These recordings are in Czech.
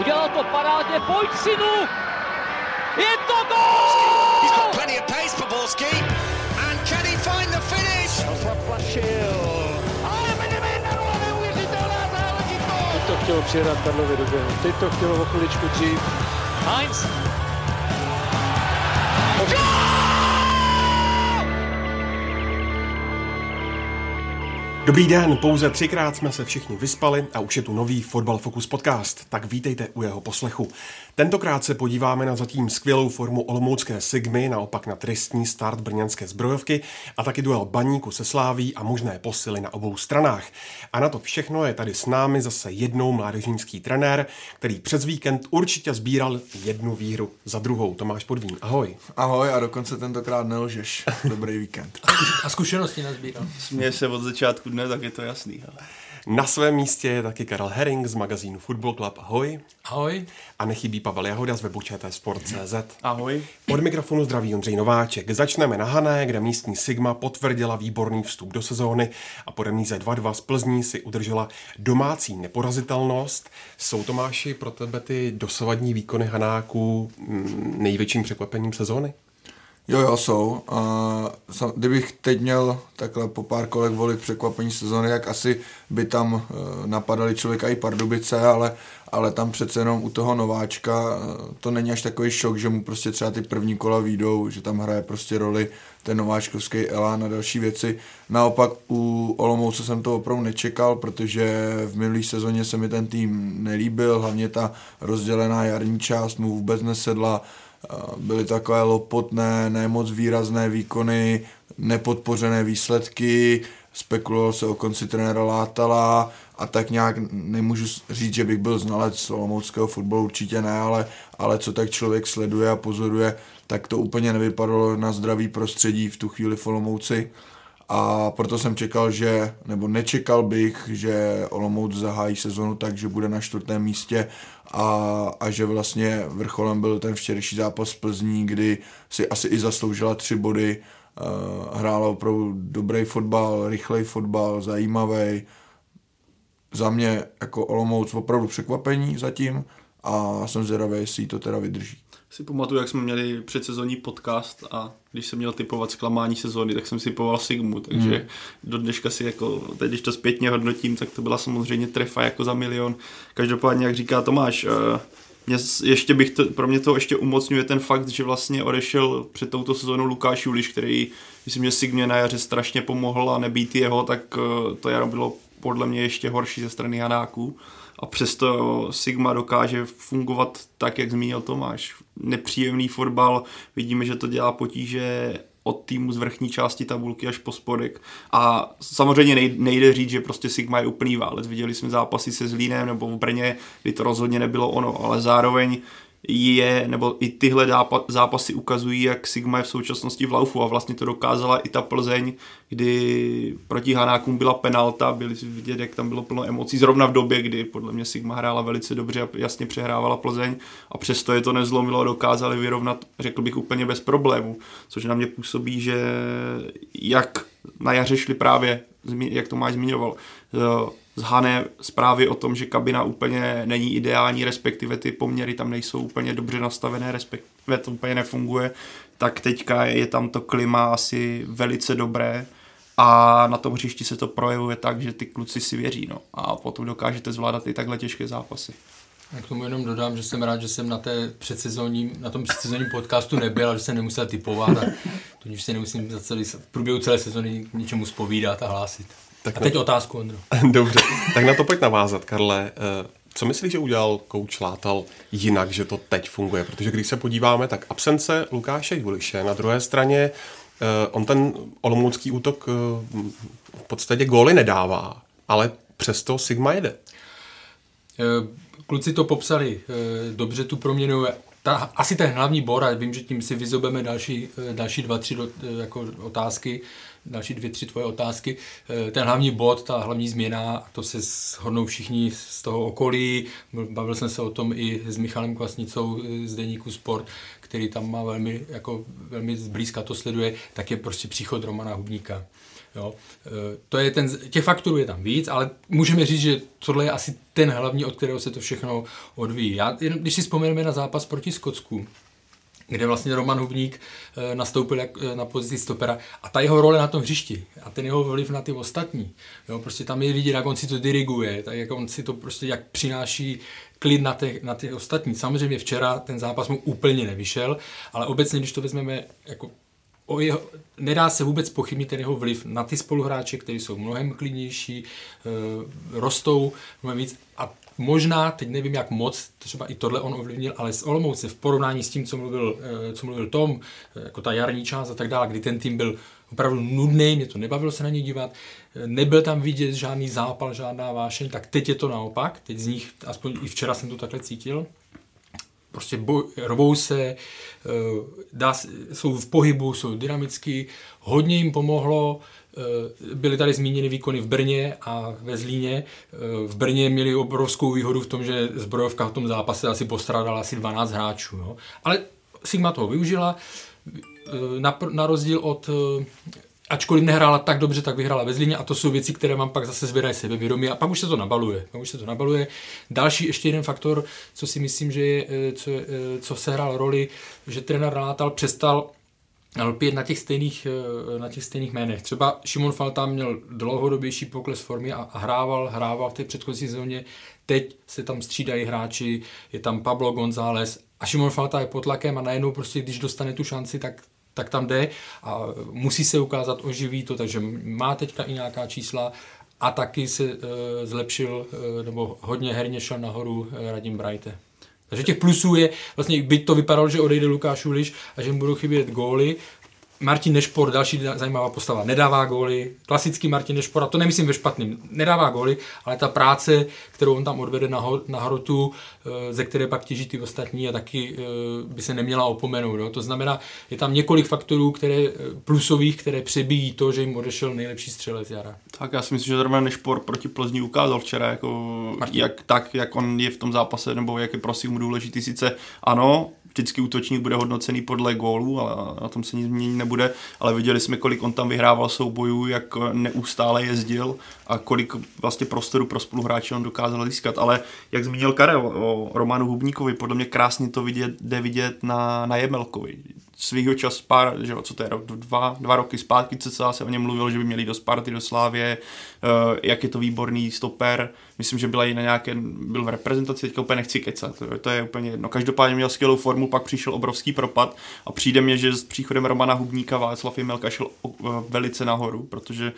Udělal to parádě, pojď synu! Je to gól! He's got plenty of pace for Borski. And can he find the finish? Teď to chtělo přihrát Karlově do běhu. Teď to chtělo o chviličku dřív. Heinz! Dobrý den, pouze 3krát jsme se všichni vyspali a už je tu nový Fotbal Focus podcast, tak vítejte u jeho poslechu. Tentokrát se podíváme na zatím skvělou formu olomoucké Sigmy, naopak na tristní start brněnské Zbrojovky a taky duel Baníku se Sláví a možné posily na obou stranách. A na to všechno je tady s námi zase jednou mládežnický trenér, který přes víkend určitě sbíral jednu výhru za druhou. Tomáš Podvín, ahoj. Ahoj a dokonce tentokrát nelžeš. Dobrý víkend. A zkušenosti nazbíral. Směje se od začátku dne, tak je to jasný. Ale... Na svém místě je taky Karel Herring z magazínu Football Club. Ahoj. Ahoj. A nechybí Pavel Jahoda z webu Sport.cz. Ahoj. Od mikrofonu zdraví Ondřej Nováček. Začneme na Hané, kde místní Sigma potvrdila výborný vstup do sezóny a po remíze 2-2 z Plzní si udržela domácí neporazitelnost. Jsou, Tomáši, pro tebe ty dosavadní výkony Hanáků největším překvapením sezóny? Jo, jsou. Kdybych teď měl takhle po pár kolek volit překvapení sezóny, jak asi by tam napadali člověka i Pardubice, ale tam přece jenom u toho nováčka to není až takový šok, že mu prostě třeba ty první kola výjdou, že tam hraje prostě roli ten nováčkovský elán a další věci. Naopak u Olomouce jsem to opravdu nečekal, protože v minulý sezóně se mi ten tým nelíbil, hlavně ta rozdělená jarní část mu vůbec nesedla. Byly takové lopotné, nemoc výrazné výkony, nepodpořené výsledky, spekulovalo se o konci trenéra Látala a tak nějak nemůžu říct, že bych byl znalec olomouckého fotbalu, určitě ne, ale co tak člověk sleduje a pozoruje, tak to úplně nevypadalo na zdravý prostředí v tu chvíli v Olomouci. A proto jsem nečekal bych, že Olomouc zahájí sezonu tak, že bude na 4. místě a že vlastně vrcholem byl ten včerejší zápas Plzní, kdy si asi i zasloužila 3 body, hrála opravdu dobrý fotbal, rychlej fotbal, zajímavý. Za mě jako Olomouc opravdu překvapení zatím a jsem zvědavý, jestli to teda vydrží. Si pamatuju, jak jsme měli předsezonní podcast a když jsem měl tipovat zklamání sezóny, tak jsem si typoval Sigmu, takže do dneška si teď, když to zpětně hodnotím, tak to byla samozřejmě trefa jako za milion. Každopádně, jak říká Tomáš, pro mě to ještě umocňuje ten fakt, že vlastně odešel před touto sezónou Lukáš Juliš, který, myslím, že Sigmě na jaře strašně pomohl a nebýt jeho, tak to jaro bylo podle mě ještě horší ze strany Hanáků. A přesto Sigma dokáže fungovat tak, jak zmínil Tomáš. Nepříjemný fotbal, vidíme, že to dělá potíže od týmu z vrchní části tabulky až po spodek. A samozřejmě nejde říct, že prostě Sigma je úplný válec. Viděli jsme zápasy se Zlínem nebo v Brně, kdy to rozhodně nebylo ono, ale zároveň i tyhle zápasy ukazují, jak Sigma je v současnosti v laufu a vlastně to dokázala i ta Plzeň, kdy proti Hanákům byla penalta, byli vidět, jak tam bylo plno emocí, zrovna v době, kdy podle mě Sigma hrála velice dobře a jasně přehrávala Plzeň a přesto je to nezlomilo a dokázali vyrovnat, řekl bych, úplně bez problémů, což na mě působí, že jak na jaře šli právě, jak Tomáš zmiňoval, z Hané zprávy o tom, že kabina úplně není ideální, respektive ty poměry tam nejsou úplně dobře nastavené, respektive to úplně nefunguje, tak teďka je tam to klima asi velice dobré a na tom hřišti se to projevuje tak, že ty kluci si věří, a potom dokážete zvládat i takhle těžké zápasy. K tomu jenom dodám, že jsem rád, že jsem na tom předsezónním podcastu nebyl a že jsem nemusel tipovat a tudíž se nemusím v průběhu celé sezóny k něčemu zpovídat a hlásit. Tak a teď otázku, Ondro. Dobře, tak na to pojď navázat, Karle. Co myslíš, že udělal kouč Látal jinak, že to teď funguje? Protože když se podíváme, tak absence Lukáše Juliše, na druhé straně on ten olomoucký útok v podstatě góly nedává, ale přesto Sigma jede. Kluci to popsali dobře, tu proměnu. Asi ten hlavní bor, a vím, že tím si vyzobeme další 2-3 otázky, další 2-3 tvoje otázky. Ten hlavní bod, ta hlavní změna, to se shodnou všichni z toho okolí. Bavil jsem se o tom i s Michalem Kvasnicou z deníku Sport, který tam má velmi zblízka to sleduje, tak je prostě příchod Romana Hubníka. Jo. To je těch faktorů je tam víc, ale můžeme říct, že tohle je asi ten hlavní, od kterého se to všechno odvíjí. Když si vzpomeneme na zápas proti Skotsku, kde vlastně Roman Hubník nastoupil na pozici stopera a ta jeho role na tom hřišti a ten jeho vliv na ty ostatní, jo, prostě tam je vidět, jak on si to diriguje, tak jak on si to prostě jak přináší klid na těch ostatní. Samozřejmě včera ten zápas mu úplně nevyšel, ale obecně, když to vezmeme jako nedá se vůbec pochybnit ten jeho vliv na ty spoluhráče, kteří jsou mnohem klidnější, rostou mnohem víc a možná, teď nevím jak moc, třeba i tohle on ovlivnil, ale s Olomouce v porovnání s tím, co mluvil Tom, jako ta jarní část a tak dále, kdy ten tým byl opravdu nudný, mě to nebavilo se na něj dívat, nebyl tam vidět žádný zápal, žádná vášeň, tak teď je to naopak, teď z nich, aspoň i včera jsem to takhle cítil, prostě robou se, jsou v pohybu, jsou dynamický, hodně jim pomohlo, byly tady zmíněny výkony v Brně a ve Zlíně. V Brně měli obrovskou výhodu v tom, že Zbrojovka v tom zápase asi postrádala asi 12 hráčů. No. Ale Sigma toho využila, na rozdíl od... Ačkoliv nehrála tak dobře, tak vyhrála ve Zlíně a to jsou věci, které mám pak zase zvedají sebevědomí a pak už se to nabaluje. Další ještě jeden faktor, co si myslím, že co sehrál roli, že trenér Nalátal přestal lpět na těch stejných jménech. Třeba Šimon Falta měl dlouhodobější pokles formy a hrával v té předchozí sezóně. Teď se tam střídají hráči, je tam Pablo González a Šimon Falta je pod tlakem a najednou prostě, když dostane tu šanci, tak tam jde a musí se ukázat, oživí to, takže má teďka i nějaká čísla a taky se zlepšil, nebo hodně herně šel nahoru Radim Brajte. Takže těch plusů je, vlastně byť to vypadalo, že odejde Lukáš Uliš a že mu budou chybět góly, Martin Nešpor, další zajímavá postava, nedává góly, klasický Martin Nešpor, a to nemyslím ve špatným, nedává góly, ale ta práce, kterou on tam odvede na hrotu, ze které pak těží ty ostatní a taky by se neměla opomenout. Jo? To znamená, je tam několik faktorů plusových, které přebíjí to, že jim odešel nejlepší střelec jara. Tak já si myslím, že Roman Nešpor proti Plzni ukázal včera, jako, jak on je v tom zápase, nebo jak je prosím důležitý, sice ano, vždycky útočník bude hodnocený podle gólů, ale na tom se nic mění nebude, ale viděli jsme, kolik on tam vyhrával soubojů, jak neustále jezdil a kolik vlastně prostoru pro spoluhráče on dokázal získat, ale jak zmínil Karel o Romanu Hubníkovi, podle mě krásně to jde vidět na Jemelkovi. Svýho čas dva roky zpátky cca se o něm mluvil, že by měli do Sparty, do Slávě, jak je to výborný stoper, myslím, že byl v reprezentaci, teďka úplně nechci kecat, to je úplně jedno. Každopádně měl skvělou formu, pak přišel obrovský propad a přijde mě, že s příchodem Romana Hubníka Václav Jemelka šel velice nahoru, protože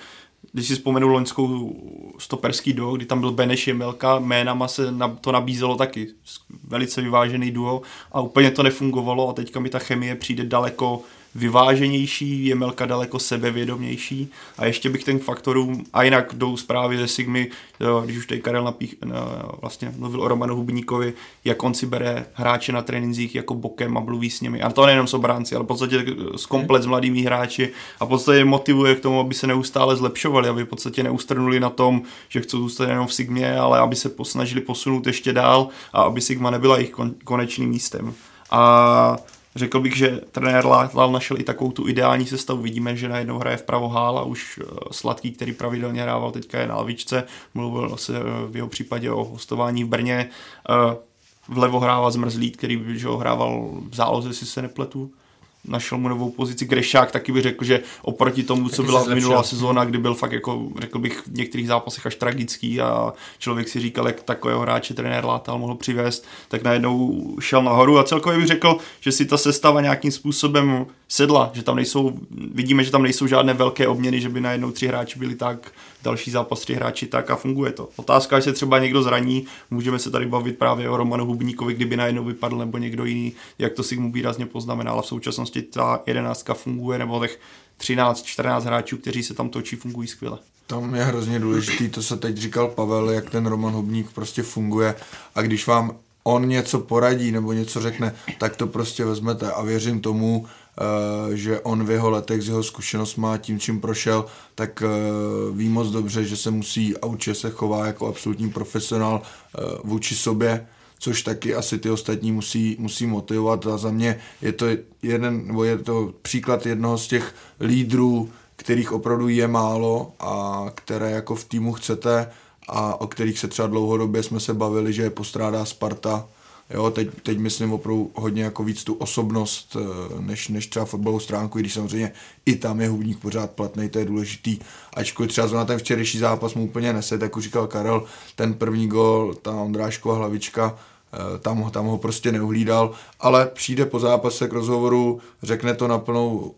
když si vzpomenu loňskou stoperský duo, kdy tam byl Beneš Jemelka, jménama se to nabízelo taky. Velice vyvážený duo a úplně to nefungovalo a teďka mi ta chemie přijde daleko vyváženější, Jemelka daleko sebevědomější a ještě bych ten faktorům, a jinak jdou zprávy ze Sigmy, když už tady Karel vlastně mluvil o Romanu Hubníkovi, jak on si bere hráče na tréninzích jako bokem a mluví s nimi. A to nejenom s obránci, ale v podstatě s komplet s mladými hráči a v podstatě motivuje k tomu, aby se neustále zlepšovali, aby v podstatě neustrnuli na tom, že chcou zůstat jenom v Sigmě, ale aby se snažili posunout ještě dál a aby Sigma nebyla jejich konečným místem. A řekl bych, že trenér Látal našel i takovou tu ideální sestavu. Vidíme, že najednou hraje vpravo Hála, už Sladký, který pravidelně hrával, teďka je na lavičce. Mluvil se v jeho případě o hostování v Brně. Vlevo hrával Zmrzlík, který že ho hrával v záloze, jestli se nepletu. Našel mu novou pozici. Grešák taky bych řekl, že oproti tomu, co byla minulá sezóna, kdy byl fakt, jako, řekl bych, v některých zápasech až tragický a člověk si říkal, jak takového hráče trenér Látal mohl přivést, tak najednou šel nahoru a celkově bych řekl, že si ta sestava nějakým způsobem sedla, že tam vidíme, že tam nejsou žádné velké obměny, že by najednou 3 hráči byli tak, další zápas 3 hráči tak a funguje to. Otázka, že se třeba někdo zraní, můžeme se tady bavit právě o Romanu Hubníkovi, kdyby najednou vypadl nebo někdo jiný, jak to si mu výrazně poznamená, v současnosti ta 11 funguje, nebo těch 13-14 hráčů, kteří se tam točí, fungují skvěle. Tam je hrozně důležitý, to se teď říkal Pavel, jak ten Roman Hubník prostě funguje a když vám on něco poradí nebo něco řekne, tak to prostě vezmete a věřím tomu, že on v jeho letech z jeho zkušenostmi a tím, čím prošel, tak ví moc dobře, že se musí a určitě se chová jako absolutní profesionál vůči sobě, což taky asi ty ostatní musí motivovat a za mě je to příklad jednoho z těch lídrů, kterých opravdu je málo a které jako v týmu chcete a o kterých se třeba dlouhodobě jsme se bavili, že je postrádá Sparta. Jo, teď myslím opravdu hodně jako víc tu osobnost, než třeba fotbalovou stránku, i když samozřejmě i tam je Hubník pořád platný, to je důležitý. Ačkoliv třeba zrovna ten včerejší zápas mu úplně nese, tak už říkal Karel, ten první gól, ta Ondráškova hlavička, tam ho prostě neuhlídal, ale přijde po zápase k rozhovoru, řekne to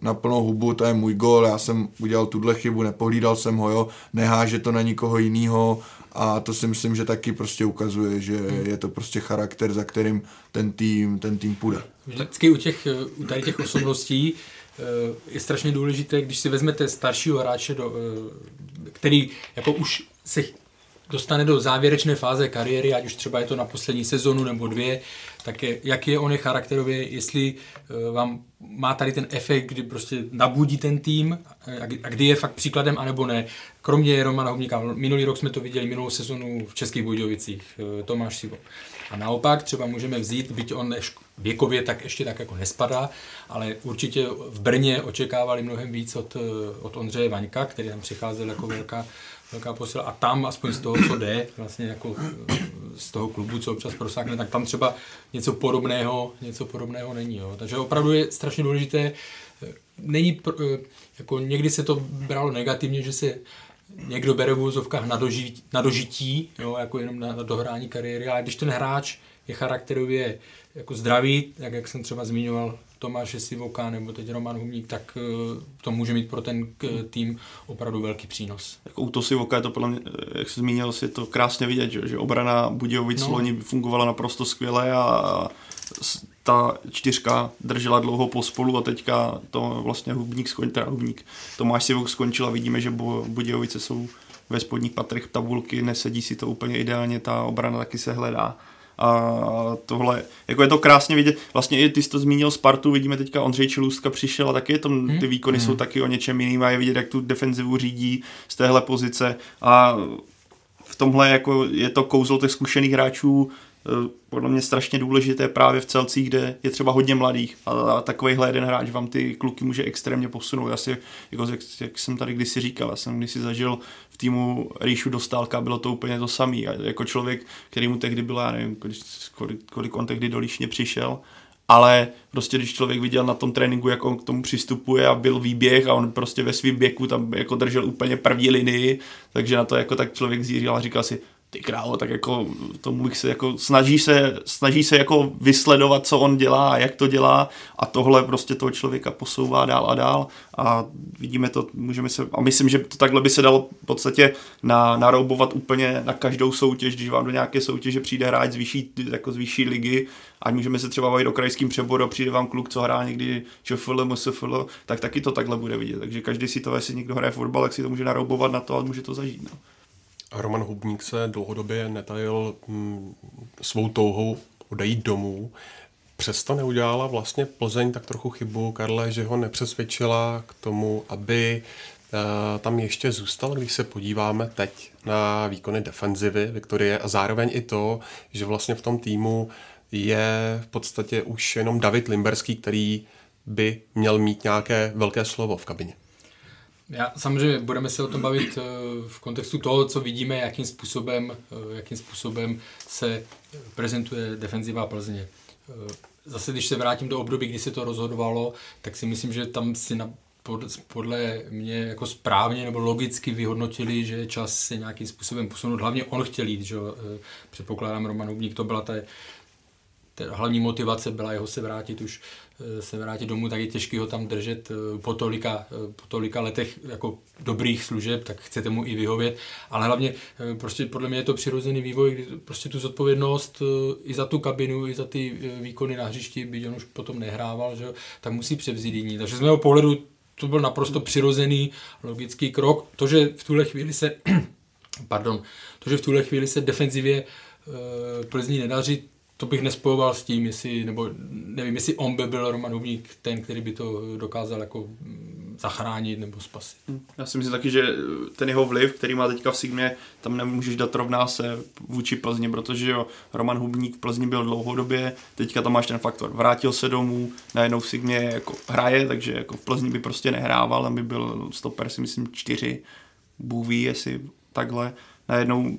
na plnou hubu, to je můj gól, já jsem udělal tuhle chybu, nepohlídal jsem ho, jo, neháže to na nikoho jinýho a to si myslím, že taky prostě ukazuje, že je to prostě charakter, za kterým ten tým půjde. Vždycky u tady těch osobností je strašně důležité, když si vezmete staršího hráče, který jako už se dostane do závěrečné fáze kariéry, ať už třeba je to na poslední sezonu nebo dvě, tak jak je on je charakterově, jestli vám má tady ten efekt, kdy prostě nabudí ten tým a kdy je fakt příkladem, anebo ne. Kromě Romana Hubníka, minulý rok jsme to viděli, minulou sezonu v Českých Budějovicích, Tomáš Sivo. A naopak třeba můžeme vzít, byť on věkově tak ještě tak jako nespadá, ale určitě v Brně očekávali mnohem víc od Ondřeje Vaňka, který tam přicházel jako velká posila a tam aspoň z toho, co jde, vlastně jako z toho klubu, co občas prosákne, tak tam třeba něco podobného není. Jo. Takže opravdu je strašně důležité, není, jako někdy se to bralo negativně, že se někdo bere v úvozovkách na dožití, jo, jako jenom na dohrání kariéry, ale když ten hráč je charakterově jako zdravý, tak jak jsem třeba zmiňoval Tomáše Sivoka nebo teď Roman Hubník, tak to může mít pro ten tým opravdu velký přínos. Jako u toho Sivoka je to podle mě, jak jsi zmínil, je to krásně vidět, že obrana Budějovic loni fungovala naprosto skvěle a ta čtyřka držela dlouho pospolu a teďka to vlastně Tomáš Sivok skončil a vidíme, že Budějovice jsou ve spodních patrech tabulky, nesedí si to úplně ideálně, ta obrana taky se hledá. A tohle, jako je to krásně vidět, vlastně i ty jsi to zmínil Spartu, vidíme teďka Ondřej Čilůstka přišel a taky je tam, ty výkony jsou taky o něčem jiným a je vidět, jak tu defenzivu řídí z téhle pozice a v tomhle jako je to kouzlo těch zkušených hráčů podle mě strašně důležité právě v Celcích, kde je třeba hodně mladých a takovejhle jeden hráč vám ty kluky může extrémně posunout. Já si, jako jak jsem tady kdysi říkal, já jsem kdysi zažil v týmu Ríšu Dostálka, bylo to úplně to samý. A jako člověk, který mu tehdy byl, já nevím, kolik on tehdy do Líšně přišel, ale prostě když člověk viděl na tom tréninku, jak on k tomu přistupuje a byl výběh a on prostě ve svým běku tam jako držel úplně první linii, takže na to jako tak člověk zířil a říkal si, ty králo, tak jako tomu bych se jako snaží se jako vysledovat, co on dělá a jak to dělá a tohle prostě toho člověka posouvá dál a dál a vidíme to, můžeme se, a myslím, že to takhle by se dalo v podstatě naroubovat úplně na každou soutěž, když vám do nějaké soutěže přijde hráč z vyšší ligy, ať můžeme se třeba bavit o krajským přeboru a přijde vám kluk, co hrá někdy ČFL, MSFL, tak taky to takhle bude vidět, takže každý si to, jestli někdo hraje fotbal, tak si to může naroubovat na to a může to zažít, no. Roman Hubník se dlouhodobě netajil svou touhou odejít domů. Přesto neudělala vlastně Plzeň tak trochu chybu, Karle, že ho nepřesvědčila k tomu, aby tam ještě zůstal, když se podíváme teď na výkony defenzivy Viktorie a zároveň i to, že vlastně v tom týmu je v podstatě už jenom David Limberský, který by měl mít nějaké velké slovo v kabině. Já samozřejmě budeme se o tom bavit v kontextu toho, co vidíme, jakým způsobem se prezentuje defenziva Plzně. Zase, když se vrátím do období, kdy se to rozhodovalo, tak si myslím, že tam si podle mě jako správně nebo logicky vyhodnotili, že je čas se nějakým způsobem posunout. Hlavně on chtěl jít, že předpokládám Roman Hubník, to byla hlavní motivace byla jeho se vrátit domů, tak je těžký ho tam držet po tolika letech jako dobrých služeb, tak chcete mu i vyhovět, ale hlavně prostě podle mě je to přirozený vývoj, kdy prostě tu zodpovědnost i za tu kabinu, i za ty výkony na hřišti, byť on už potom nehrával, že, tak musí převzít jiní. Takže z mého pohledu to byl naprosto přirozený logický krok. To, že v tuhle chvíli se defenzivě Plzni nedaří, to bych nespojoval s tím, jestli on by byl Roman Hubník ten, který by to dokázal jako zachránit nebo spasit. Já si myslím taky, že ten jeho vliv, který má teďka v Sigmě, tam nemůžeš dát rovná se vůči Plzni, protože jo, Roman Hubník v Plzni byl dlouhodobě, teďka tam máš ten faktor, vrátil se domů, najednou v Sigmě jako hraje, takže jako v Plzni by prostě nehrával, tam by byl stoper, si myslím 4, Bůh ví, jestli takhle. Najednou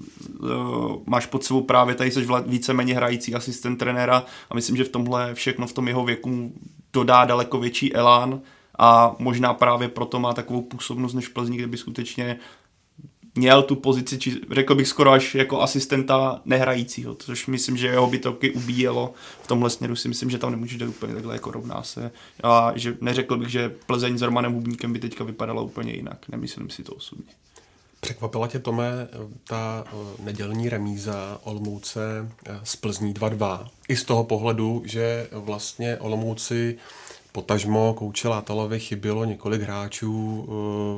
máš pod sebou právě tady seš víceméně hrající asistent trenéra a myslím, že v tomhle všechno v tom jeho věku dodá daleko větší elán a možná právě proto má takovou působnost než v Plzni, kde by skutečně měl tu pozici, či řekl bych skoro až jako asistenta nehrajícího, což myslím, že jeho by to taky ubíjelo v tomhle směru, si myslím, že tam nemůže jít úplně takhle jako rovná se a že neřekl bych, že Plzeň s Romanem Hubníkem by teďka vypadala úplně jinak, nemyslím si to osobně. Překvapila tě, Tome, ta nedělní remíza Olomouce z Plzní 2-2. I z toho pohledu, že vlastně Olomouci potažmo kouče Látalovi chybělo několik hráčů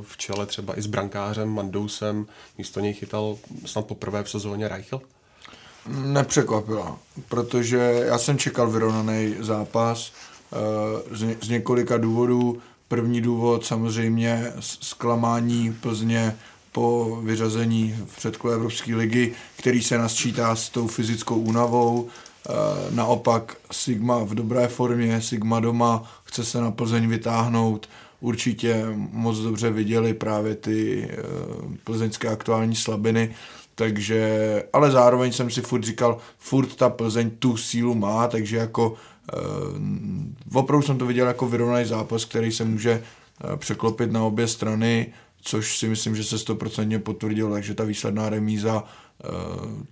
v čele třeba i s brankářem Mandousem. Místo něj chytal snad poprvé v sezóně Reichel? Nepřekvapila, protože já jsem čekal vyrovnaný zápas z několika důvodů. První důvod samozřejmě zklamání Plzně po vyřazení v předkole Evropské ligy, který se nasčítá s tou fyzickou únavou. Naopak Sigma v dobré formě, Sigma doma, chce se na Plzeň vytáhnout. Určitě moc dobře viděli právě ty plzeňské aktuální slabiny. Takže, ale zároveň jsem si furt říkal, furt ta Plzeň tu sílu má, takže jako opravdu jsem to viděl jako vyrovnaný zápas, který se může překlopit na obě strany, což si myslím, že se 100% potvrdilo, takže ta výsledná remíza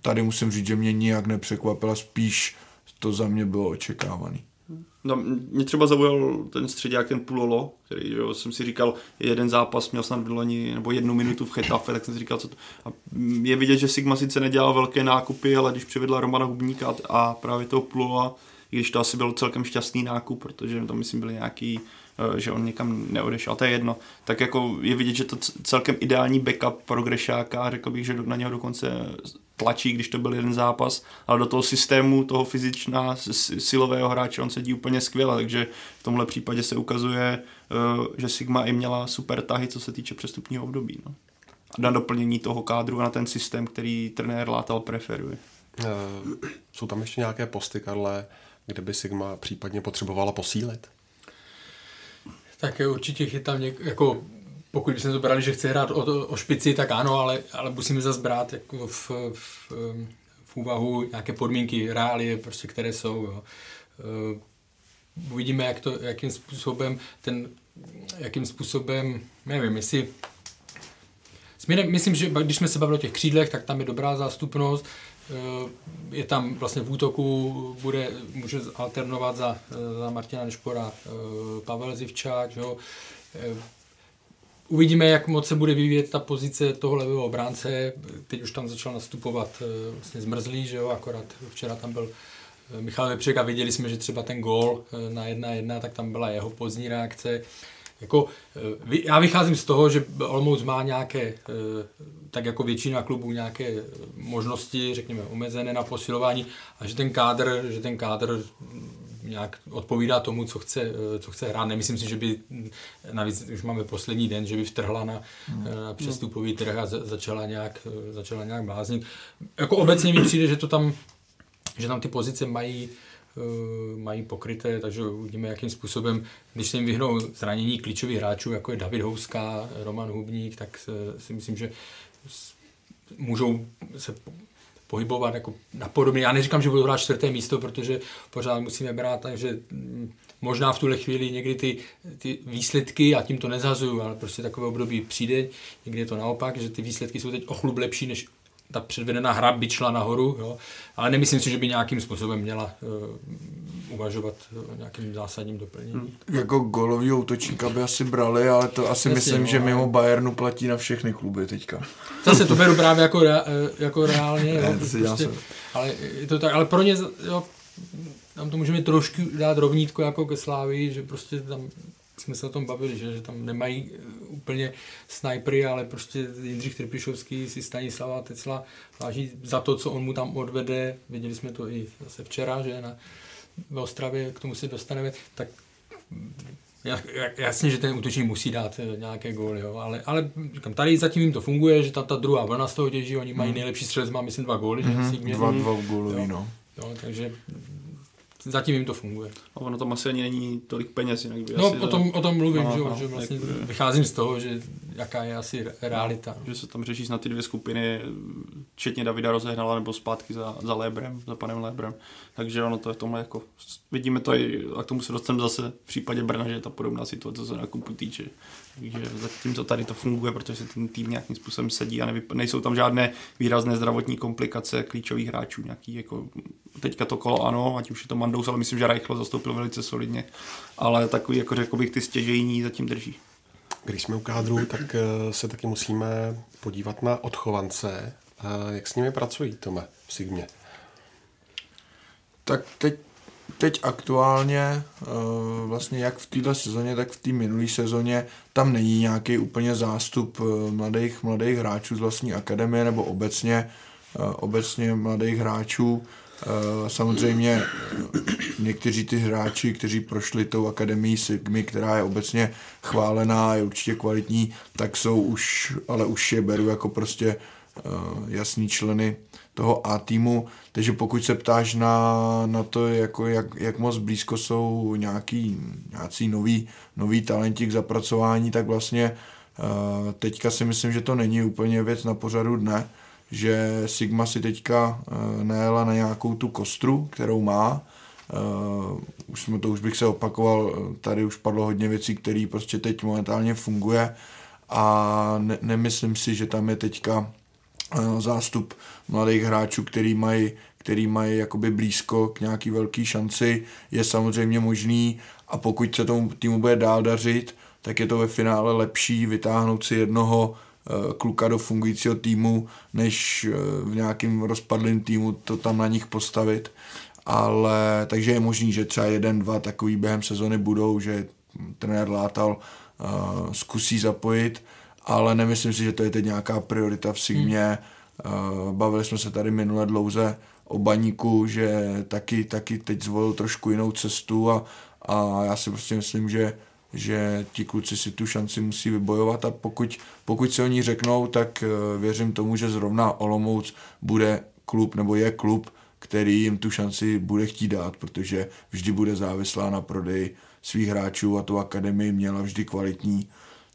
tady musím říct, že mě nijak nepřekvapila, spíš to za mě bylo očekávaný. No, mě třeba zaujal ten středák, ten Pulolo, který jo, jsem si říkal, jeden zápas měl snad vyloni, nebo jednu minutu v Chetafe, tak jsem si říkal, co to... A je vidět, že Sigma sice nedělal velké nákupy, ale když přivedla Romana Hubníka a právě toho Pulola, i když to asi byl celkem šťastný nákup, protože tam myslím byly nějaký, že on někam neodešel, to je jedno, tak jako je vidět, že to celkem ideální backup pro Grešáka, řekl bych, že na něho dokonce tlačí, když to byl jeden zápas, ale do toho systému, toho fyzičná, silového hráče, on sedí úplně skvěle, takže v tomhle případě se ukazuje, že Sigma i měla super tahy, co se týče přestupního období. No. Na doplnění toho kádru a na ten systém, který trenér Látal preferuje. Jsou tam ještě nějaké posty, Karle, kde by Sigma případně potřebovala posílit? Tak jo, určitě chytám jako pokud bychom to brali, že chci hrát o špici, tak ano, ale musíme zase brát jako v úvahu nějaké podmínky, reálie, prostě, které jsou. Jo. Uvidíme, jakým způsobem, nevím, jestli... Myslím, že když jsme se bavili o těch křídlech, tak tam je dobrá zástupnost. Je tam vlastně v útoku, může alternovat za Martina Nešpora Pavel Zivčák. Jo. Uvidíme, jak moc se bude vyvíjet ta pozice toho levého obránce. Teď už tam začal nastupovat vlastně Zmrzlý, že jo, akorát včera tam byl Michal Vepřek a viděli jsme, že třeba ten gól na 1-1, tak tam byla jeho pozdní reakce. Jako, já vycházím z toho, že Olomouc má nějaké, tak jako většina klubů, nějaké možnosti, řekněme, omezené na posilování a že ten kádr nějak odpovídá tomu, co chce hrát. Nemyslím si, že by, navíc už máme poslední den, že by vtrhla na přestupový trh a začala nějak bláznit. Jako obecně mi přijde, že tam ty pozice mají pokryté, takže uvidíme, jakým způsobem, když se jim vyhnou zranění klíčových hráčů, jako je David Houska, Roman Hubník, tak si myslím, že můžou se pohybovat jako napodobně. Já neříkám, že budou hrát 4. místo, protože pořád musíme brát, takže možná v tuhle chvíli někdy ty výsledky, a tím to nezhazuju, ale prostě takové období přijde, někdy je to naopak, že ty výsledky jsou teď o chlup lepší, než ta předvedená hra by šla nahoru, jo. Ale nemyslím si, že by nějakým způsobem měla uvažovat o nějakým zásadním doplnění. Jako golovýho útočníka by asi brali, ale to asi myslím, že mimo Bayernu platí na všechny kluby teďka. Zase to beru právě jako reálně, jo. Prostě, ale, to tak, ale pro ně, jo, tam to můžeme trošku dát rovnítko jako ke Slávii, že prostě tam... jsme se o tom bavili, že tam nemají úplně snajpery, ale prostě Jindřich Trpišovský si Stanislava Tecla váží za to, co on mu tam odvede. Viděli jsme to i zase včera, že v Ostravě, k tomu se dostaneme, tak Jasně, že ten útočník musí dát nějaké góly, jo, ale říkám, tady zatím jim to funguje, že ta druhá vlna z toho těží, oni mají nejlepší střelec, má myslím 2 góly, že asi měli. 2 gólový, no. Jo, takže zatím jim to funguje. A ono tam asi ani není tolik peněz, jinak by asi... No, o tom mluvím, že vlastně vycházím z toho, že jaká je asi realita. Že se tam řeší snad ty 2 skupiny, včetně Davida Rozehnala, nebo zpátky za Lébrem, za panem Lébrem. Takže ono to je v tomhle jako... Vidíme to i, a k tomu se dostaneme zase v případě Brna, že je ta podobná situace, co se nákupu týče. Takže zatím to tady to funguje, protože se ten tým nějakým způsobem sedí a nejsou tam žádné výrazné zdravotní komplikace klíčových hráčů, nějaký jako teďka to Kolo, ano, ať už je to Mandous, ale myslím, že Reichel zastoupil velice solidně, ale takový jako řekl bych ty stěžejní zatím drží. Když jsme u kádru, tak se taky musíme podívat na odchovance, jak s nimi pracují, Tome, v Sigmě. Tak teď aktuálně, vlastně jak v této sezóně, tak v té minulé sezóně, tam není nějaký úplně zástup mladých hráčů z vlastní akademie nebo obecně mladých hráčů. Samozřejmě někteří ty hráči, kteří prošli tou akademií Sigmy, která je obecně chválená, je určitě kvalitní, tak jsou ale už je beru jako prostě jasný členy toho A týmu, takže pokud se ptáš na to, jako jak moc blízko jsou nějací nový talenti k zapracování, tak vlastně teďka si myslím, že to není úplně věc na pořadu dne, že Sigma si teďka najela na nějakou tu kostru, kterou má. Už bych se opakoval, tady už padlo hodně věcí, které prostě teď momentálně funguje a nemyslím si, že tam je teďka zástup mladých hráčů, který mají jakoby blízko k nějaký velký šanci, je samozřejmě možný a pokud se tomu týmu bude dál dařit, tak je to ve finále lepší vytáhnout si jednoho kluka do fungujícího týmu, než v nějakým rozpadlým týmu to tam na nich postavit. Ale takže je možný, že třeba 1, 2 takový během sezony budou, že trenér Látal zkusí zapojit, ale nemyslím si, že to je teď nějaká priorita v Sigmě. Bavili jsme se tady minule dlouze o Baníku, že taky teď zvolil trošku jinou cestu a já si prostě myslím, že ti kluci si tu šanci musí vybojovat a pokud se o ní řeknou, tak věřím tomu, že zrovna Olomouc bude klub nebo je klub, který jim tu šanci bude chtít dát, protože vždy bude závislá na prodeji svých hráčů a tu akademii měla vždy kvalitní.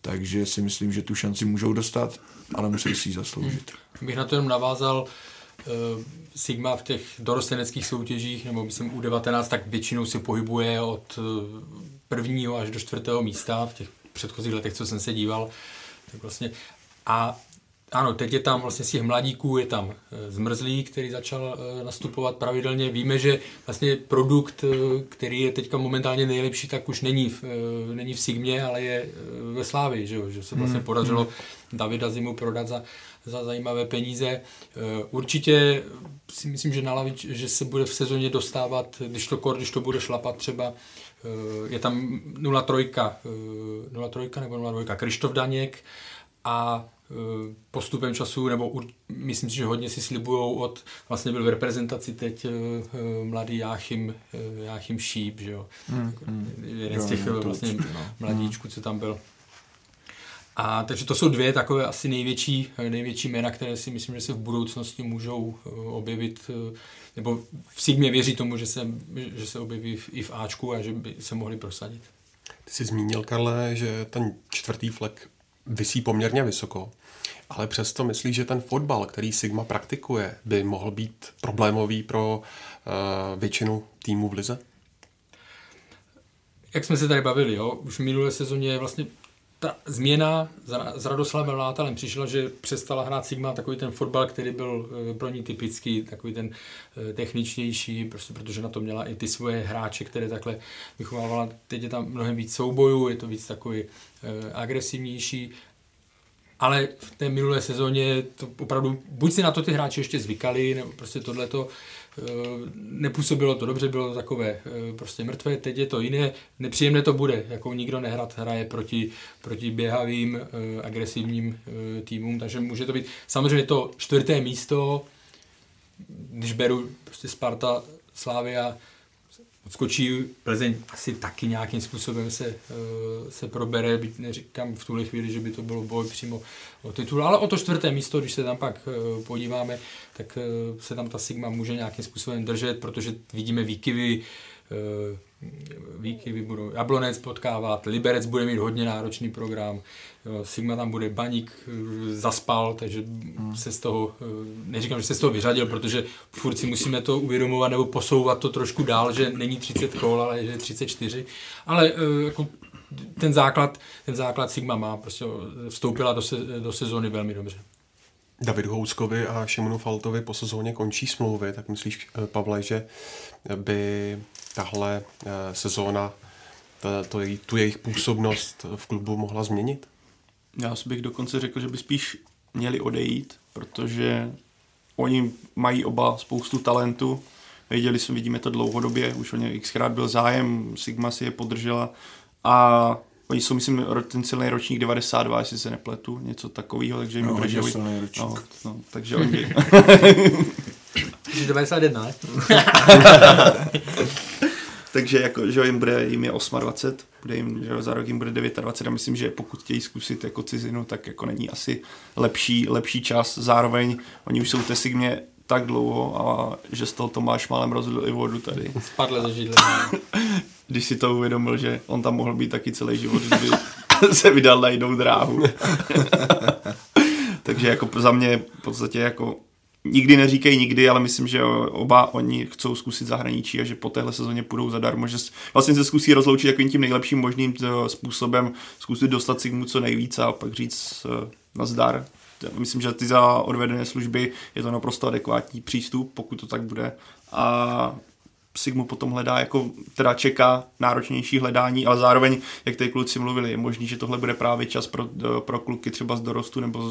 Takže si myslím, že tu šanci můžou dostat, ale musí si ji zasloužit. Bych na to jenom navázal, Sigma v těch dorosteneckých soutěžích, nebo myslím U19, tak většinou se pohybuje od 1. až do 4. místa v těch předchozích letech, co jsem se díval. Tak vlastně a ano, teď je tam vlastně z těch mladíků, je tam Zmrzlý, který začal nastupovat pravidelně. Víme, že vlastně produkt, který je teďka momentálně nejlepší, tak už není v Sigmě, ale je ve Slávii, že se vlastně podařilo Davida Zimu prodat za zajímavé peníze. Určitě si myslím, že na lavič, že se bude v sezóně dostávat, když to bude šlapat třeba, je tam 0,3 nebo 0,2 Krištof Daněk a postupem času, nebo myslím si, že hodně si slibujou vlastně byl v reprezentaci teď mladý Jáchym Šíp, že jo? Jeden z těch vlastně mladíčků, co tam byl. A takže to jsou 2 takové asi největší jména, které si myslím, že se v budoucnosti můžou objevit, nebo v Sigmě věří tomu, že se objeví i v Ačku a že by se mohli prosadit. Ty jsi zmínil, Karle, že ten 4. flek visí poměrně vysoko, ale přesto myslí, že ten fotbal, který Sigma praktikuje, by mohl být problémový pro většinu týmů v lize? Jak jsme se tady bavili, jo? Už v minulé sezóně vlastně ta změna s Radoslavem Látalem přišla, že přestala hrát Sigma takový ten fotbal, který byl pro ní typický, takový ten techničnější, prostě protože na to měla i ty svoje hráče, které takhle vychovávala. Teď je tam mnohem víc soubojů, je to víc takový agresivnější, ale v té minulé sezóně to opravdu, buď si na to ty hráči ještě zvykali, nebo prostě tohleto, nepůsobilo to dobře, bylo to takové prostě mrtvé, teď je to jiné, nepříjemné to bude, jako nikdo hraje proti běhavým, agresivním týmům, takže může to být, samozřejmě to 4. místo, když beru prostě Sparta, Slavia, odskočí, Plzeň asi taky nějakým způsobem se probere, byť neříkám v tuhle chvíli, že by to bylo boj přímo o titul, ale o to čtvrté místo, když se tam pak podíváme, tak se tam ta Sigma může nějakým způsobem držet, protože vidíme výkyvy budou Jablonec potkávat, Liberec bude mít hodně náročný program, Sigma tam bude, Baník zaspal, takže se z toho, neříkám, že se z toho vyřadil, protože furt si musíme to uvědomovat nebo posouvat to trošku dál, že není 30 kol, ale že 34, ale jako ten základ Sigma má, prostě vstoupila do sezóny velmi dobře. Davidu Houskovi a Šimonu Faltovi po sezóně končí smlouvy, tak myslíš, Pavle, že by tahle sezóna, tu jejich působnost v klubu mohla změnit? Já bych dokonce řekl, že by spíš měli odejít, protože oni mají oba spoustu talentu. Vidíme to dlouhodobě, už o ně xkrát byl zájem, Sigma si je podržela a oni jsou, myslím, ten silný ročník 92, jestli se nepletu, něco takového, takže jim bude živit. No, takže oni... 91, ne? Takže jako, že jim je 28, bude jim, že za rok jim bude 29 a myslím, že pokud chtějí zkusit jako cizinu, tak jako není asi lepší čas. Zároveň oni už jsou v té Sigmě tak dlouho a že z toho Tomáš málem rozlil i vodu tady. Spadle ze židle. Když si to uvědomil, že on tam mohl být taky celý život, kdyby se vydal na jinou dráhu. Takže jako za mě v podstatě jako nikdy neříkej nikdy, ale myslím, že oba oni chcou zkusit zahraničí a že po téhle sezóně půjdou zadarmo, že vlastně se zkusí rozloučit takovým tím nejlepším možným způsobem, zkusit dostat si k mu co nejvíc a pak říct nazdar. Myslím, že ty za odvedené služby je to naprosto adekvátní přístup, pokud to tak bude. A Sigmu potom hledá, jako teda čeká náročnější hledání, ale zároveň, jak tady kluci mluvili, je možný, že tohle bude právě čas pro kluky třeba z dorostu nebo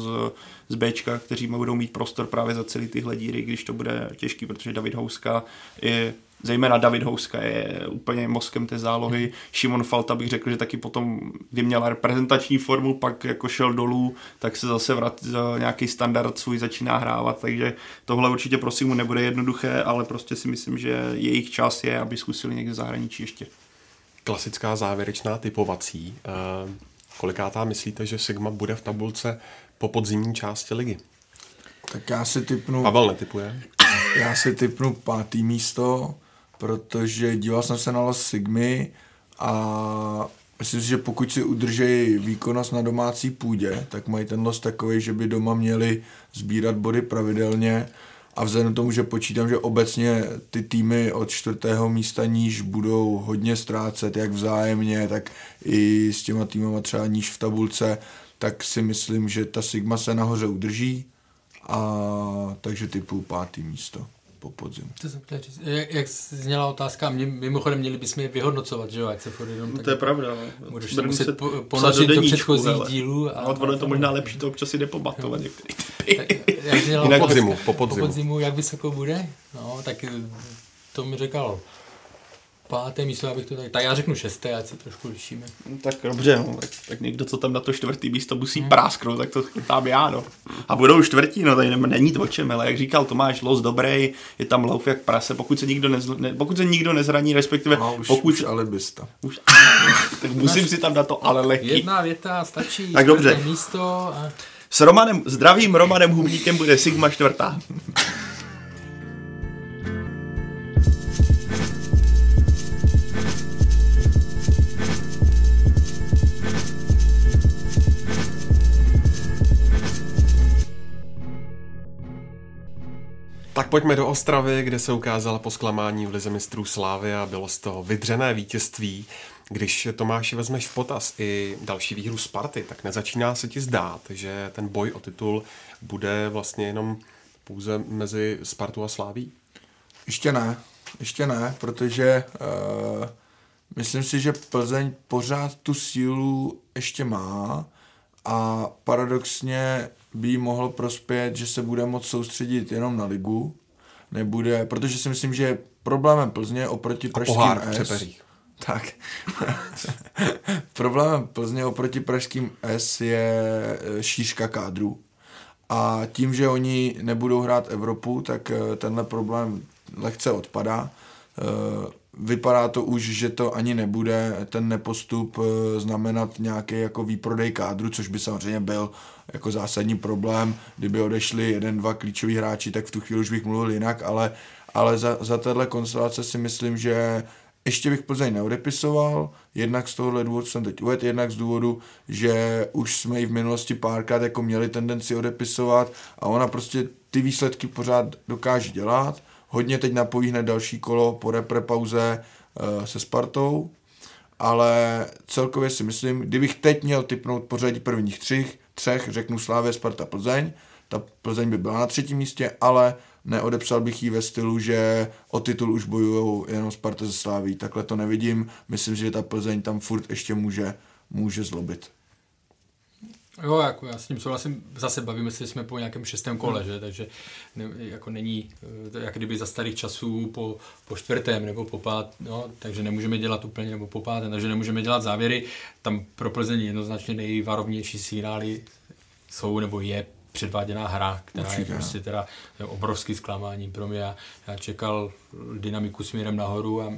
z Bčka, kteří budou mít prostor právě za celý tyhle díry, když to bude těžký, protože zejména David Houska je úplně mozkem té zálohy. Šimon Falta bych řekl, že taky potom, kdy měl reprezentační formu, pak jako šel dolů, tak se zase nějaký standard svůj začíná hrávat, takže tohle určitě prosím mu nebude jednoduché, ale prostě si myslím, že jejich čas je, aby zkusili někde zahraničí ještě. Klasická závěrečná typovací. Kolikátá myslíte, že Sigma bude v tabulce po podzimní části ligy? Tak já si tipnu... Pavel netipuje. Já si tipnu 5. místo, protože díval jsem se na Las Sigmy a myslím si, že pokud si udržejí výkonnost na domácí půdě, tak mají ten los takový, že by doma měli sbírat body pravidelně a vzhledem k tomu, že počítám, že obecně ty týmy od 4. místa níž budou hodně ztrácet, jak vzájemně, tak i s těma týmama třeba níž v tabulce, tak si myslím, že ta Sigma se nahoře udrží a takže typu 5. místo po podzimu. To jsem chtěl říct. Jak zněla otázka, mimochodem měli bychom je vyhodnocovat, že jo, jak se furt jenom tak... To je pravda, ale... Budeš se muset ponořit do předchozích dílů. No to je to možná lepší, to občas jde pobatovat některý typy. Jinak po podzimu, jak vysoko bude? No, tak to mi řekal 5. místo, abych to tak já řeknu 6. ať se trošku lišíme. No, tak dobře, no, tak někdo, co tam na to 4. místo musí prásknout, tak to chytám já, no. A budou 4, no, tady není to o čem, ale jak říkal Tomáš, los dobrý, je tam lauf jak prase, pokud se nikdo nezraní, respektive... No, už alibista. Už, tak musím si tam na to ale lehký. Jedna věta stačí, tak dobře. Místo a... S zdravým Romanem Humníkem bude Sigma 4. Tak pojďme do Ostravy, kde se ukázala po zklamání v Lize mistrů Slavia a bylo z toho vydřené vítězství. Když, Tomáši, vezmeš v potaz i další výhru Sparty, tak nezačíná se ti zdát, že ten boj o titul bude vlastně jenom pouze mezi Spartu a Slavií? Ještě ne, protože myslím si, že Plzeň pořád tu sílu ještě má a paradoxně by jí mohlo prospět, že se bude moct soustředit jenom na ligu, nebude, protože si myslím, že problémem Plzně oproti pražským S... Tak. Problémem Plzně oproti pražským S je šířka kádru. A tím, že oni nebudou hrát Evropu, tak tenhle problém lehce odpadá. vypadá to už, že to ani nebude ten nepostup znamenat nějaký jako výprodej kádru, což by samozřejmě byl jako zásadní problém, kdyby odešli jeden, dva klíčoví hráči, tak v tu chvíli už bych mluvil jinak, ale za téhle konstelace si myslím, že ještě bych Plzeň neodepisoval, jednak z tohohle důvodu jsem teď uvedl, jednak z důvodu, že už jsme ji v minulosti párkrát jako měli tendenci odepisovat a ona prostě ty výsledky pořád dokáže dělat. Hodně teď napojí hned další kolo po reprepauze se Spartou, ale celkově si myslím, kdybych teď měl tipnout pořadí prvních třech, řeknu Slavie, Sparta, Plzeň, ta Plzeň by byla na třetím místě, ale neodepsal bych jí ve stylu, že o titul už bojujou jenom Sparta se Slavií. Takhle to nevidím, myslím, že ta Plzeň tam furt ještě může zlobit. Jo, jako já s tím souhlasím, zase bavíme se, jsme po nějakém 6. kole, že? Takže ne, jako není, jak kdyby za starých časů po 4. nebo po 5, no, takže nemůžeme dělat úplně, nebo po 5, takže nemůžeme dělat závěry, tam pro Plzeň jednoznačně nejvarovnější signály jsou, nebo je předváděná hra, která určitě je prostě teda obrovský zklamání pro mě. Já čekal dynamiku směrem nahoru a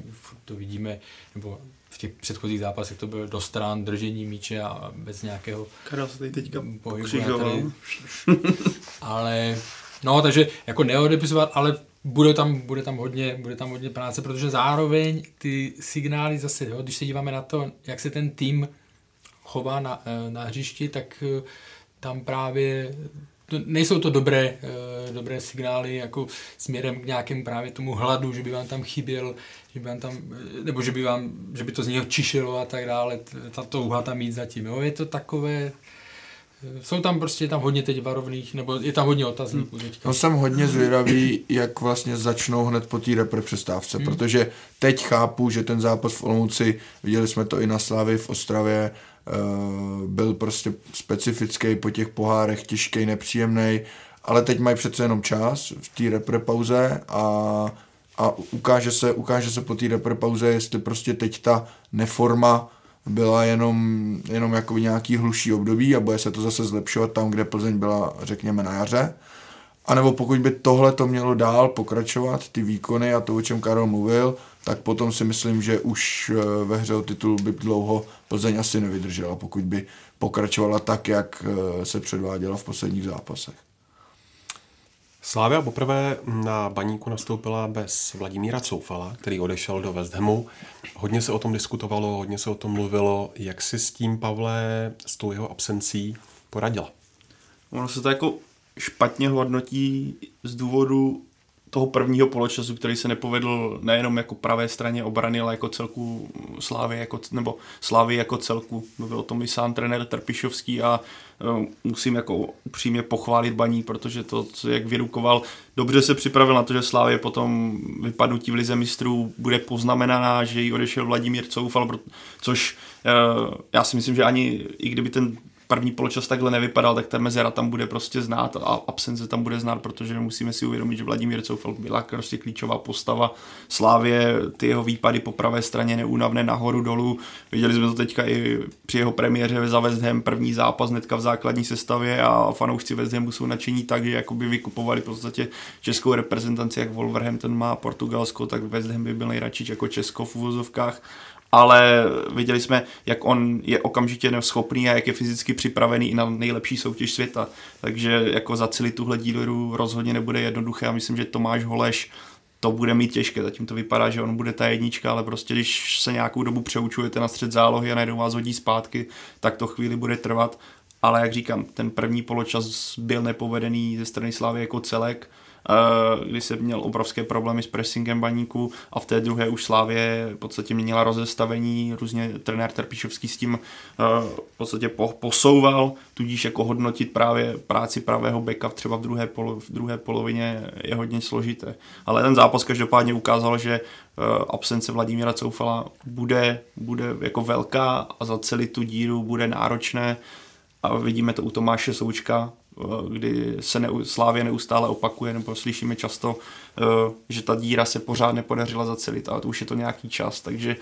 to vidíme, nebo v těch předchozích zápasech to bylo do stran, držení míče a bez nějakého Karel se tady teďka pokřižoval. Ale no, takže jako neodepisovat, ale bude tam hodně práce, protože zároveň ty signály zase, jo, když se díváme na to, jak se ten tým chová na hřišti, tak tam právě nejsou to dobré signály jako směrem k nějakému právě tomu hladu, že by vám tam chyběl, že by vám tam, nebo že by to z něho čišilo a tak dále, ta touha tam jít zatím, jo, je to takové, jsou tam prostě tam hodně teď varovných, nebo je tam hodně otazníků teďka. No, jsem hodně zvědavý, jak vlastně začnou hned po té repre přestávce, protože teď chápu, že ten zápas v Olomouci, viděli jsme to i na Slavii v Ostravě, byl prostě specifický po těch pohárech, těžký, nepříjemný, ale teď mají přece jenom čas v té reprepauze a ukáže se po té reprepauze, jestli prostě teď ta neforma byla jenom jako nějaký hluší období a bude se to zase zlepšovat tam, kde Plzeň byla, řekněme, na jaře. A nebo pokud by tohle to mělo dál pokračovat, ty výkony a to, o čem Karel mluvil, tak potom si myslím, že už ve hře o titul by dlouho Plzeň asi nevydržela, pokud by pokračovala tak, jak se předváděla v posledních zápasech. Slávia poprvé na Baníku nastoupila bez Vladimíra Coufala, který odešel do West Hamu. Hodně se o tom diskutovalo, hodně se o tom mluvilo. Jak si s tím, Pavle, s tou jeho absencí poradila? Ono se to jako špatně hodnotí z důvodu toho prvního poločasu, který se nepovedl nejenom jako pravé straně obrany, ale jako celku Slávy, nebo Slávy jako celku. Mluvil o tom i sám trenér Trpišovský a musím jako upřímně pochválit Baník, protože to, jak vyrukoval, dobře se připravil na to, že Slávě potom vypadnutí v Lize mistrů bude poznamenaná, že jí odešel Vladimír Coufal, což já si myslím, že ani i kdyby ten první poločas takhle nevypadal, tak ta mezera tam bude prostě znát a absence tam bude znát, protože musíme si uvědomit, že Vladimír Coufal byla prostě klíčová postava Slávě, ty jeho výpady po pravé straně neúnavné nahoru dolů. Viděli jsme to teďka i při jeho premiéře za West Ham, první zápas hnedka v základní sestavě a fanoušci West Hamu jsou nadšení tak, že jakoby vykupovali v podstatě českou reprezentaci, jak Wolverhampton má Portugalsko, tak West Ham by byl nejradši jako Česko v uvozovkách. Ale viděli jsme, jak on je okamžitě neschopný a jak je fyzicky připravený i na nejlepší soutěž světa. Takže jako zacelit tuhle díru rozhodně nebude jednoduché a myslím, že Tomáš Holeš to bude mít těžké. Zatím to vypadá, že on bude ta jednička, ale prostě když se nějakou dobu přeučujete na střed zálohy a najednou vás hodí zpátky, tak to chvíli bude trvat. Ale jak říkám, ten první poločas byl nepovedený ze strany Slavie jako celek, kdy se měl obrovské problémy s pressingem Baníku a v té druhé už Slávě v podstatě měnila rozestavení, různě trenér Trpišovský s tím v podstatě posouval, tudíž jako hodnotit právě práci pravého beka třeba v druhé polovině je hodně složité. Ale ten zápas každopádně ukázal, že absence Vladimíra Coufala bude jako velká a za celý tu díru bude náročné a vidíme to u Tomáše Součka, kdy se Slávě neustále opakuje, nebo slyšíme často, že ta díra se pořád nepodařila zacelit, ale to už je to nějaký čas, takže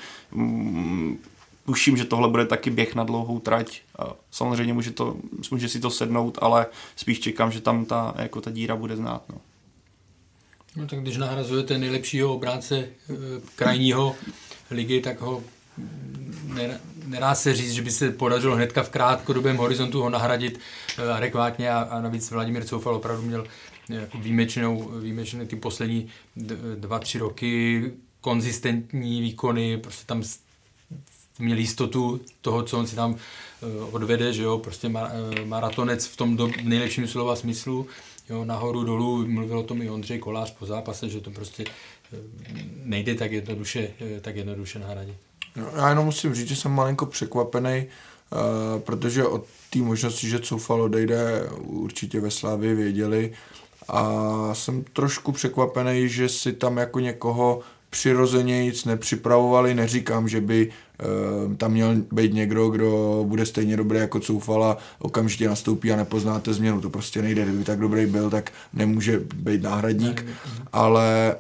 tuším, že tohle bude taky běh na dlouhou trať. Samozřejmě může si to sednout, ale spíš čekám, že tam ta díra bude znát. No. No tak když nahrazujete nejlepšího obránce krajního ligy, tak ho nedá se říct, že by se podařilo hnedka v krátkodobém horizontu ho nahradit adekvátně a navíc Vladimír Coufal opravdu měl výjimečné ty poslední 2-3 roky konzistentní výkony, prostě tam měl jistotu toho, co on si tam odvede, že jo, prostě maratonec v tom nejlepším slova smyslu, jo, nahoru, dolů, mluvil o tom i Ondřej Kolář po zápase, že to prostě nejde tak jednoduše nahradit. No, já jenom musím říct, že jsem malinko překvapený, protože od té možnosti, že Coufal odejde, určitě ve Slavii věděli a jsem trošku překvapený, že si tam jako někoho přirozeně nic nepřipravovali, neříkám, že by tam měl být někdo, kdo bude stejně dobrý jako Coufal a okamžitě nastoupí a nepoznáte změnu, to prostě nejde, kdyby tak dobrý byl, tak nemůže být náhradník, ale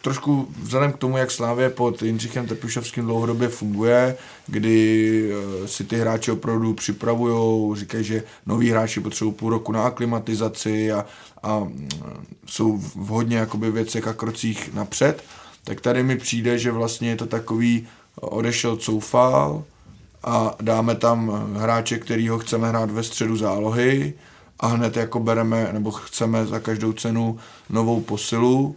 trošku vzhledem k tomu, jak Slavie pod Jindřichem Trpišovským dlouhodobě funguje, kdy si ty hráči opravdu připravujou, říkají, že noví hráči potřebují půl roku na aklimatizaci a jsou v hodně jakoby věcech a krocích napřed, tak tady mi přijde, že vlastně je to takový odešel Coufal a dáme tam hráče, kterýho chceme hrát ve středu zálohy a hned jako bereme, nebo chceme za každou cenu novou posilu.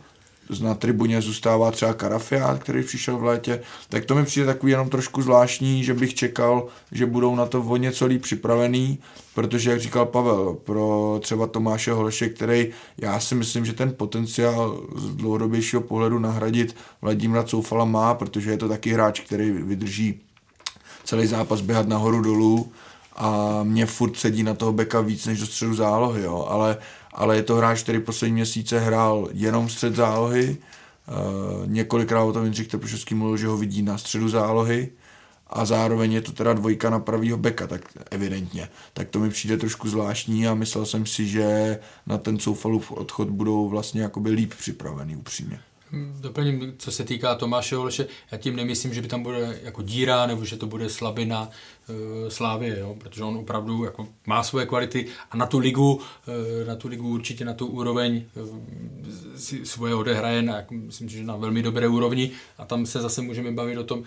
Na tribuně zůstává třeba Karafiát, který přišel v létě, tak to mi přijde takový jenom trošku zvláštní, že bych čekal, že budou na to o něco líp připravený, protože, jak říkal Pavel, pro třeba Tomáše Holeše, který já si myslím, že ten potenciál z dlouhodobějšího pohledu nahradit Vladimíra Coufala má, protože je to taky hráč, který vydrží celý zápas běhat nahoru dolů a mě furt sedí na toho beka víc než do středu zálohy, jo, ale je to hráč, který poslední měsíce hrál jenom střed zálohy. Několikrát o tom Jindřich Trpišovský mluvil, že ho vidí na středu zálohy a zároveň je to teda dvojka na pravýho beka, tak evidentně. Tak to mi přijde trošku zvláštní a myslel jsem si, že na ten Coufalův odchod budou vlastně jakoby líp připravený upřímně. Doplním, co se týká Tomáše Holeše, já tím nemyslím, že by tam bude jako díra nebo že to bude slabina Slávie, jo? Protože on opravdu jako má svoje kvality a na tu ligu určitě na tu úroveň si svoje odehraje, myslím, že na velmi dobré úrovni a tam se zase můžeme bavit o tom,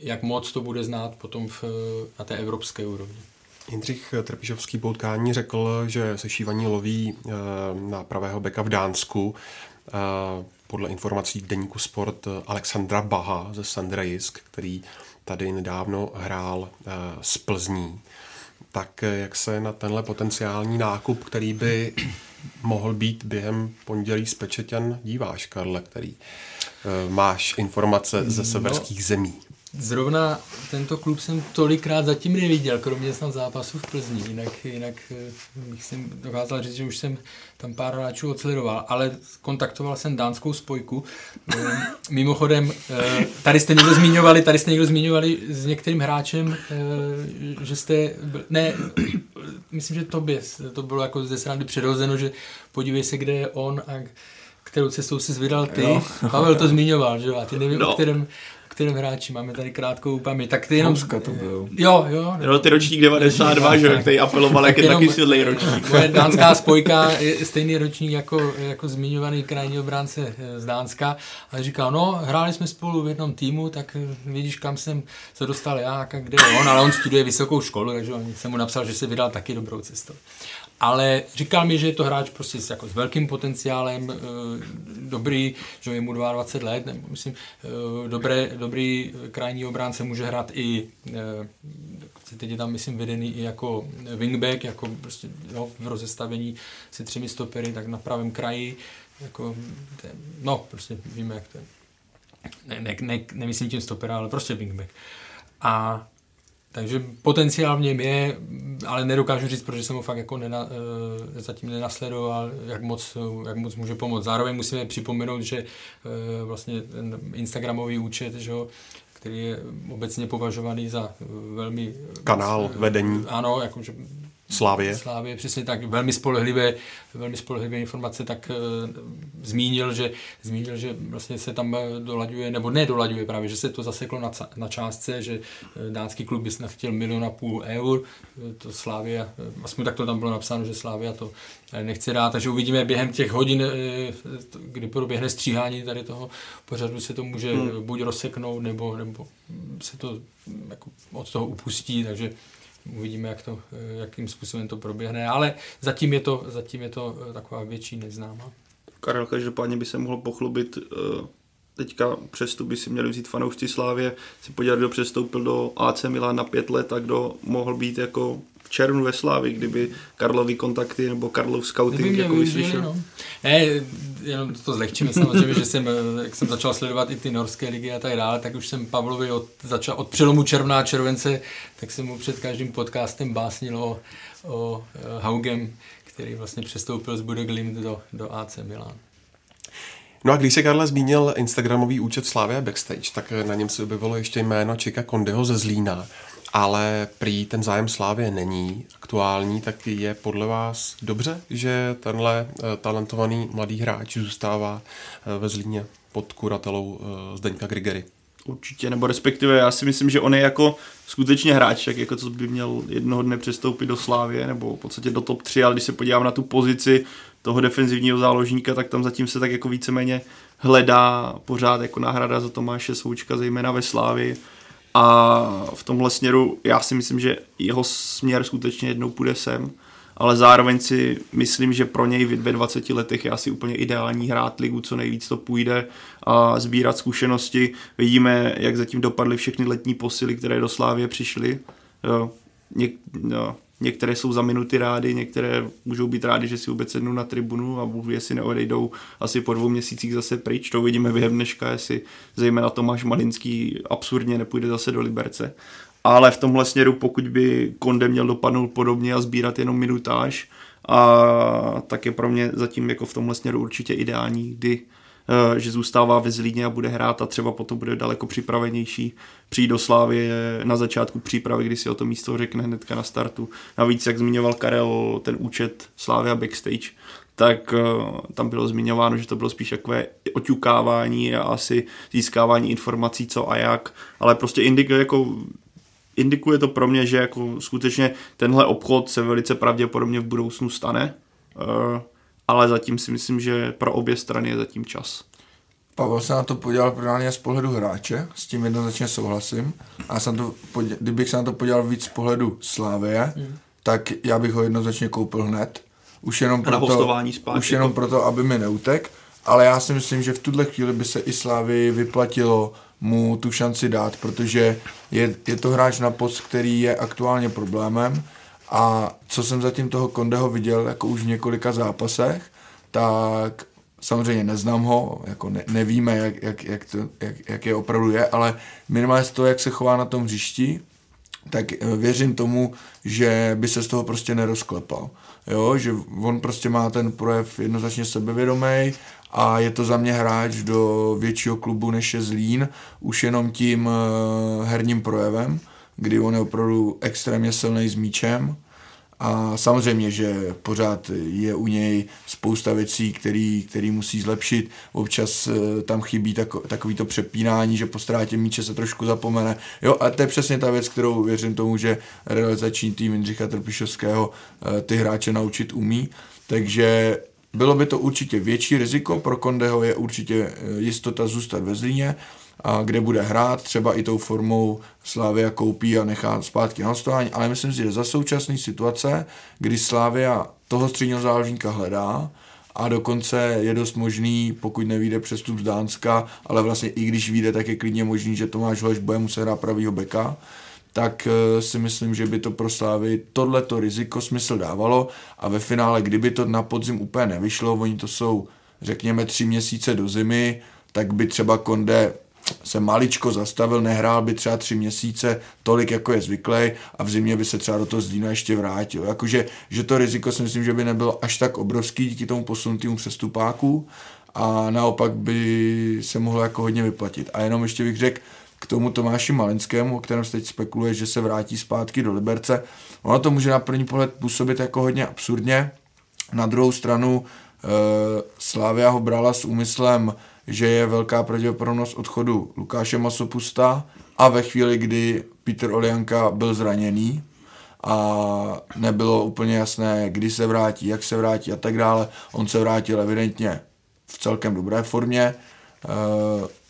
jak moc to bude znát potom na té evropské úrovni. Jindřich Trpišovský po utkání řekl, že sešívaní loví na pravého beka v Dánsku. Podle informací deníku Sport Alexandra Baha ze Sandrejisk, který tady nedávno hrál s Plzní. Tak jak se na tenhle potenciální nákup, který by mohl být během pondělí z Pečeťan, díváš, Karle, který máš informace ze severských zemí? Zrovna tento klub jsem tolikrát zatím neviděl, kromě snad zápasů v Plzni, jinak bych si dokázal říct, že už jsem tam pár hráčů odsledoval, ale kontaktoval jsem dánskou spojku. Mimochodem, tady jste někdo zmiňovali s některým hráčem, že jste, ne, myslím, že tobě, to bylo jako ze srandy přirozeno, že podívej se, kde je on a kterou cestou jsi vydal ty. Jo. Pavel to zmiňoval, že? A ty nevím, no. o kterém hráči, máme tady krátkou paměť. Tak ty jenom... Homska to byl. Jo. No, ty ročník 92, že? Který apeloval, jak je taky světlej ročník. Moje dánská spojka je stejný ročník jako zmiňovaný krajní obránce z Dánska. A říkal, no, hráli jsme spolu v jednom týmu, tak vidíš, kam jsem se dostal já, kde je on, ale on studuje vysokou školu, takže jsem mu napsal, že se vydal taky dobrou cestou. Ale říkal mi, že je to hráč prostě jako s velkým potenciálem, dobrý, že je mu 22 let, myslím, dobrý krajní obránce, může hrát i, teď je tam, myslím, vedený i jako wingback, jako prostě, jo, v rozestavení se 3 stopery, tak na pravém kraji, jako, no, prostě víme, jak to je. Ne, nemyslím tím stopera, ale prostě wingback. A takže potenciál v něm je, ale nedokážu říct, protože jsem ho fakt jako zatím nenasledoval, jak moc může pomoct. Zároveň musíme připomenout, že vlastně ten instagramový účet, že ho, který je obecně považovaný za velmi... Kanál vedení. Ano, jakože Slávie, přesně tak, velmi spolehlivé informace, tak zmínil, že vlastně se tam nedolaďuje právě, že se to zaseklo na částce, že dánský klub by snad chtěl 1,5 milionu eur, to Slávia, aspoň tak to tam bylo napsáno, že Slávia to nechce dát, takže uvidíme během těch hodin, kdy proběhne stříhání tady toho pořadu, se to může buď rozseknout, nebo se to jako od toho upustí, takže uvidíme, jakým způsobem to proběhne, ale zatím je to taková větší neznámá. Karel, každopádně by se mohl pochlubit, teďka přestup by si měli vzít fanoušci Slávie, si podívat, kdo přestoupil do AC Milan na 5 let a kdo mohl být jako v červnu ve Slávii, kdyby Karlovy kontakty nebo Karlov scouting jako vyslyšel. No. Jenom to zlehčíme samozřejmě, že jak jsem začal sledovat i ty norské ligy a tak dále, tak už jsem Pavlovi začal od přelomu června a července, tak jsem mu před každým podcastem básnil o Haugem, který vlastně přestoupil z Bodeglimt do AC Milan. No a když se, Karle, zmínil instagramový účet Slavia Backstage, tak na něm se objevilo ještě jméno Čika Kondeho ze Zlína, ale prý ten zájem Slavie není aktuální, tak je podle vás dobře, že tenhle talentovaný mladý hráč zůstává ve Zlíně pod kuratelou Zdeňka Grigery? Určitě, nebo respektive já si myslím, že on je jako skutečně hráč, tak jako co by měl jednoho dne přestoupit do Slavie, nebo v podstatě do top 3, ale když se podívám na tu pozici toho defenzivního záložníka, tak tam zatím se tak jako víceméně hledá pořád jako náhrada za Tomáše Součka, zejména ve Slávii. A v tomhle směru já si myslím, že jeho směr skutečně jednou půjde sem, ale zároveň si myslím, že pro něj ve 20 letech je asi úplně ideální hrát ligu, co nejvíc to půjde a sbírat zkušenosti. Vidíme, jak zatím dopadly všechny letní posily, které do Slávie přišly. Některé jsou za minuty rády, některé můžou být rádi, že si vůbec sednou na tribunu a bůh, jestli neodejdou asi po 2 měsících zase pryč. To vidíme během dneška, jestli zejména Tomáš Malinský absurdně nepůjde zase do Liberce. Ale v tomhle směru, pokud by Konde měl dopadnout podobně a sbírat jenom minutáž, a tak je pro mě zatím jako v tomhle směru určitě ideální, kdy že zůstává ve Zlíně a bude hrát a třeba potom bude daleko připravenější. Přijít do Slávie na začátku přípravy, kdy si o to místo řekne hnedka na startu. Navíc, jak zmiňoval Karel, ten účet Slavia Backstage, tak tam bylo zmiňováno, že to bylo spíš takové oťukávání a asi získávání informací, co a jak, ale prostě indikuje to pro mě, že jako skutečně tenhle obchod se velice pravděpodobně v budoucnu stane, ale zatím si myslím, že pro obě strany je zatím čas. Pavel se na to podíval právě z pohledu hráče, s tím jednoznačně souhlasím. A kdybych se na to podíval víc z pohledu Slavie, tak já bych ho jednoznačně koupil hned. Už jenom proto, aby mi neutek. Ale já si myslím, že v tuhle chvíli by se i Slavii vyplatilo mu tu šanci dát, protože je to hráč na post, který je aktuálně problémem. A co jsem zatím toho Kondeho viděl jako už v několika zápasech, tak samozřejmě neznám ho, jako nevíme, jak je opravdu je, ale minimálně z toho, jak se chová na tom hřišti, tak věřím tomu, že by se z toho prostě nerozklepal. Jo? Že on prostě má ten projev jednoznačně sebevědomý a je to za mě hráč do většího klubu, než je Zlín, už jenom tím herním projevem, kdy on je opravdu extrémně silný s míčem a samozřejmě, že pořád je u něj spousta věcí, který musí zlepšit. Občas tam chybí takový to přepínání, že po ztrátě míče se trošku zapomene. Jo, a to je přesně ta věc, kterou věřím tomu, že realizační tým Jindřicha Trpišovského ty hráče naučit umí. Takže bylo by to určitě větší riziko, pro Kondeho je určitě jistota zůstat ve Zlíně, a kde bude hrát, třeba i tou formou Slavia koupí a nechá zpátky na hostování, ale myslím si, že za současné situace, kdy Slavia toho středního záložníka hledá a dokonce je dost možný, pokud nevyjde přestup z Dánska, ale vlastně i když vyjde, tak je klidně možný, že Tomáš Holeš bude muset hrát pravýho beka, tak si myslím, že by to pro Slavii tohleto riziko smysl dávalo a ve finále, kdyby to na podzim úplně nevyšlo, oni to jsou, řekněme, 3 měsíce do zimy, tak by třeba Konde se maličko zastavil, nehrál by třeba 3 měsíce tolik, jako je zvyklý a v zimě by se třeba do toho Zlína ještě vrátil. Jakože že to riziko si myslím, že by nebylo až tak obrovský díky tomu posunutému přestupáku a naopak by se mohlo jako hodně vyplatit. A jenom ještě bych řekl, k tomu Tomáši Malinskému, o kterém se teď spekuluje, že se vrátí zpátky do Liberce. Ono to může na první pohled působit jako hodně absurdně. Na druhou stranu Slavia ho brala s úmyslem, že je velká pravděpodobnost odchodu Lukáše Masopusta a ve chvíli, kdy Petr Olianka byl zraněný a nebylo úplně jasné, kdy se vrátí, jak se vrátí a tak dále. On se vrátil evidentně v celkem dobré formě,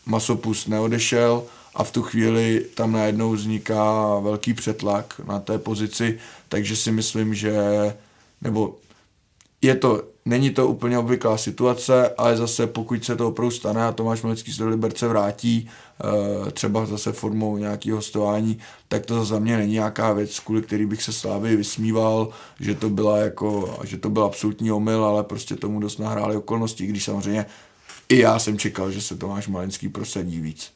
Masopust neodešel a v tu chvíli tam najednou vzniká velký přetlak na té pozici, takže si myslím, že nebo je to, není to úplně obvyklá situace, ale zase pokud se to opravdu stane a Tomáš Malický se do Liberce vrátí, třeba zase formou nějakého hostování, tak to za mě není nějaká věc, kvůli který bych se Slávy vysmíval, že to byla jako, že to byl absolutní omyl, ale prostě tomu dost nahrály okolnosti, když samozřejmě i já jsem čekal, že se Tomáš Malinský prosadí víc.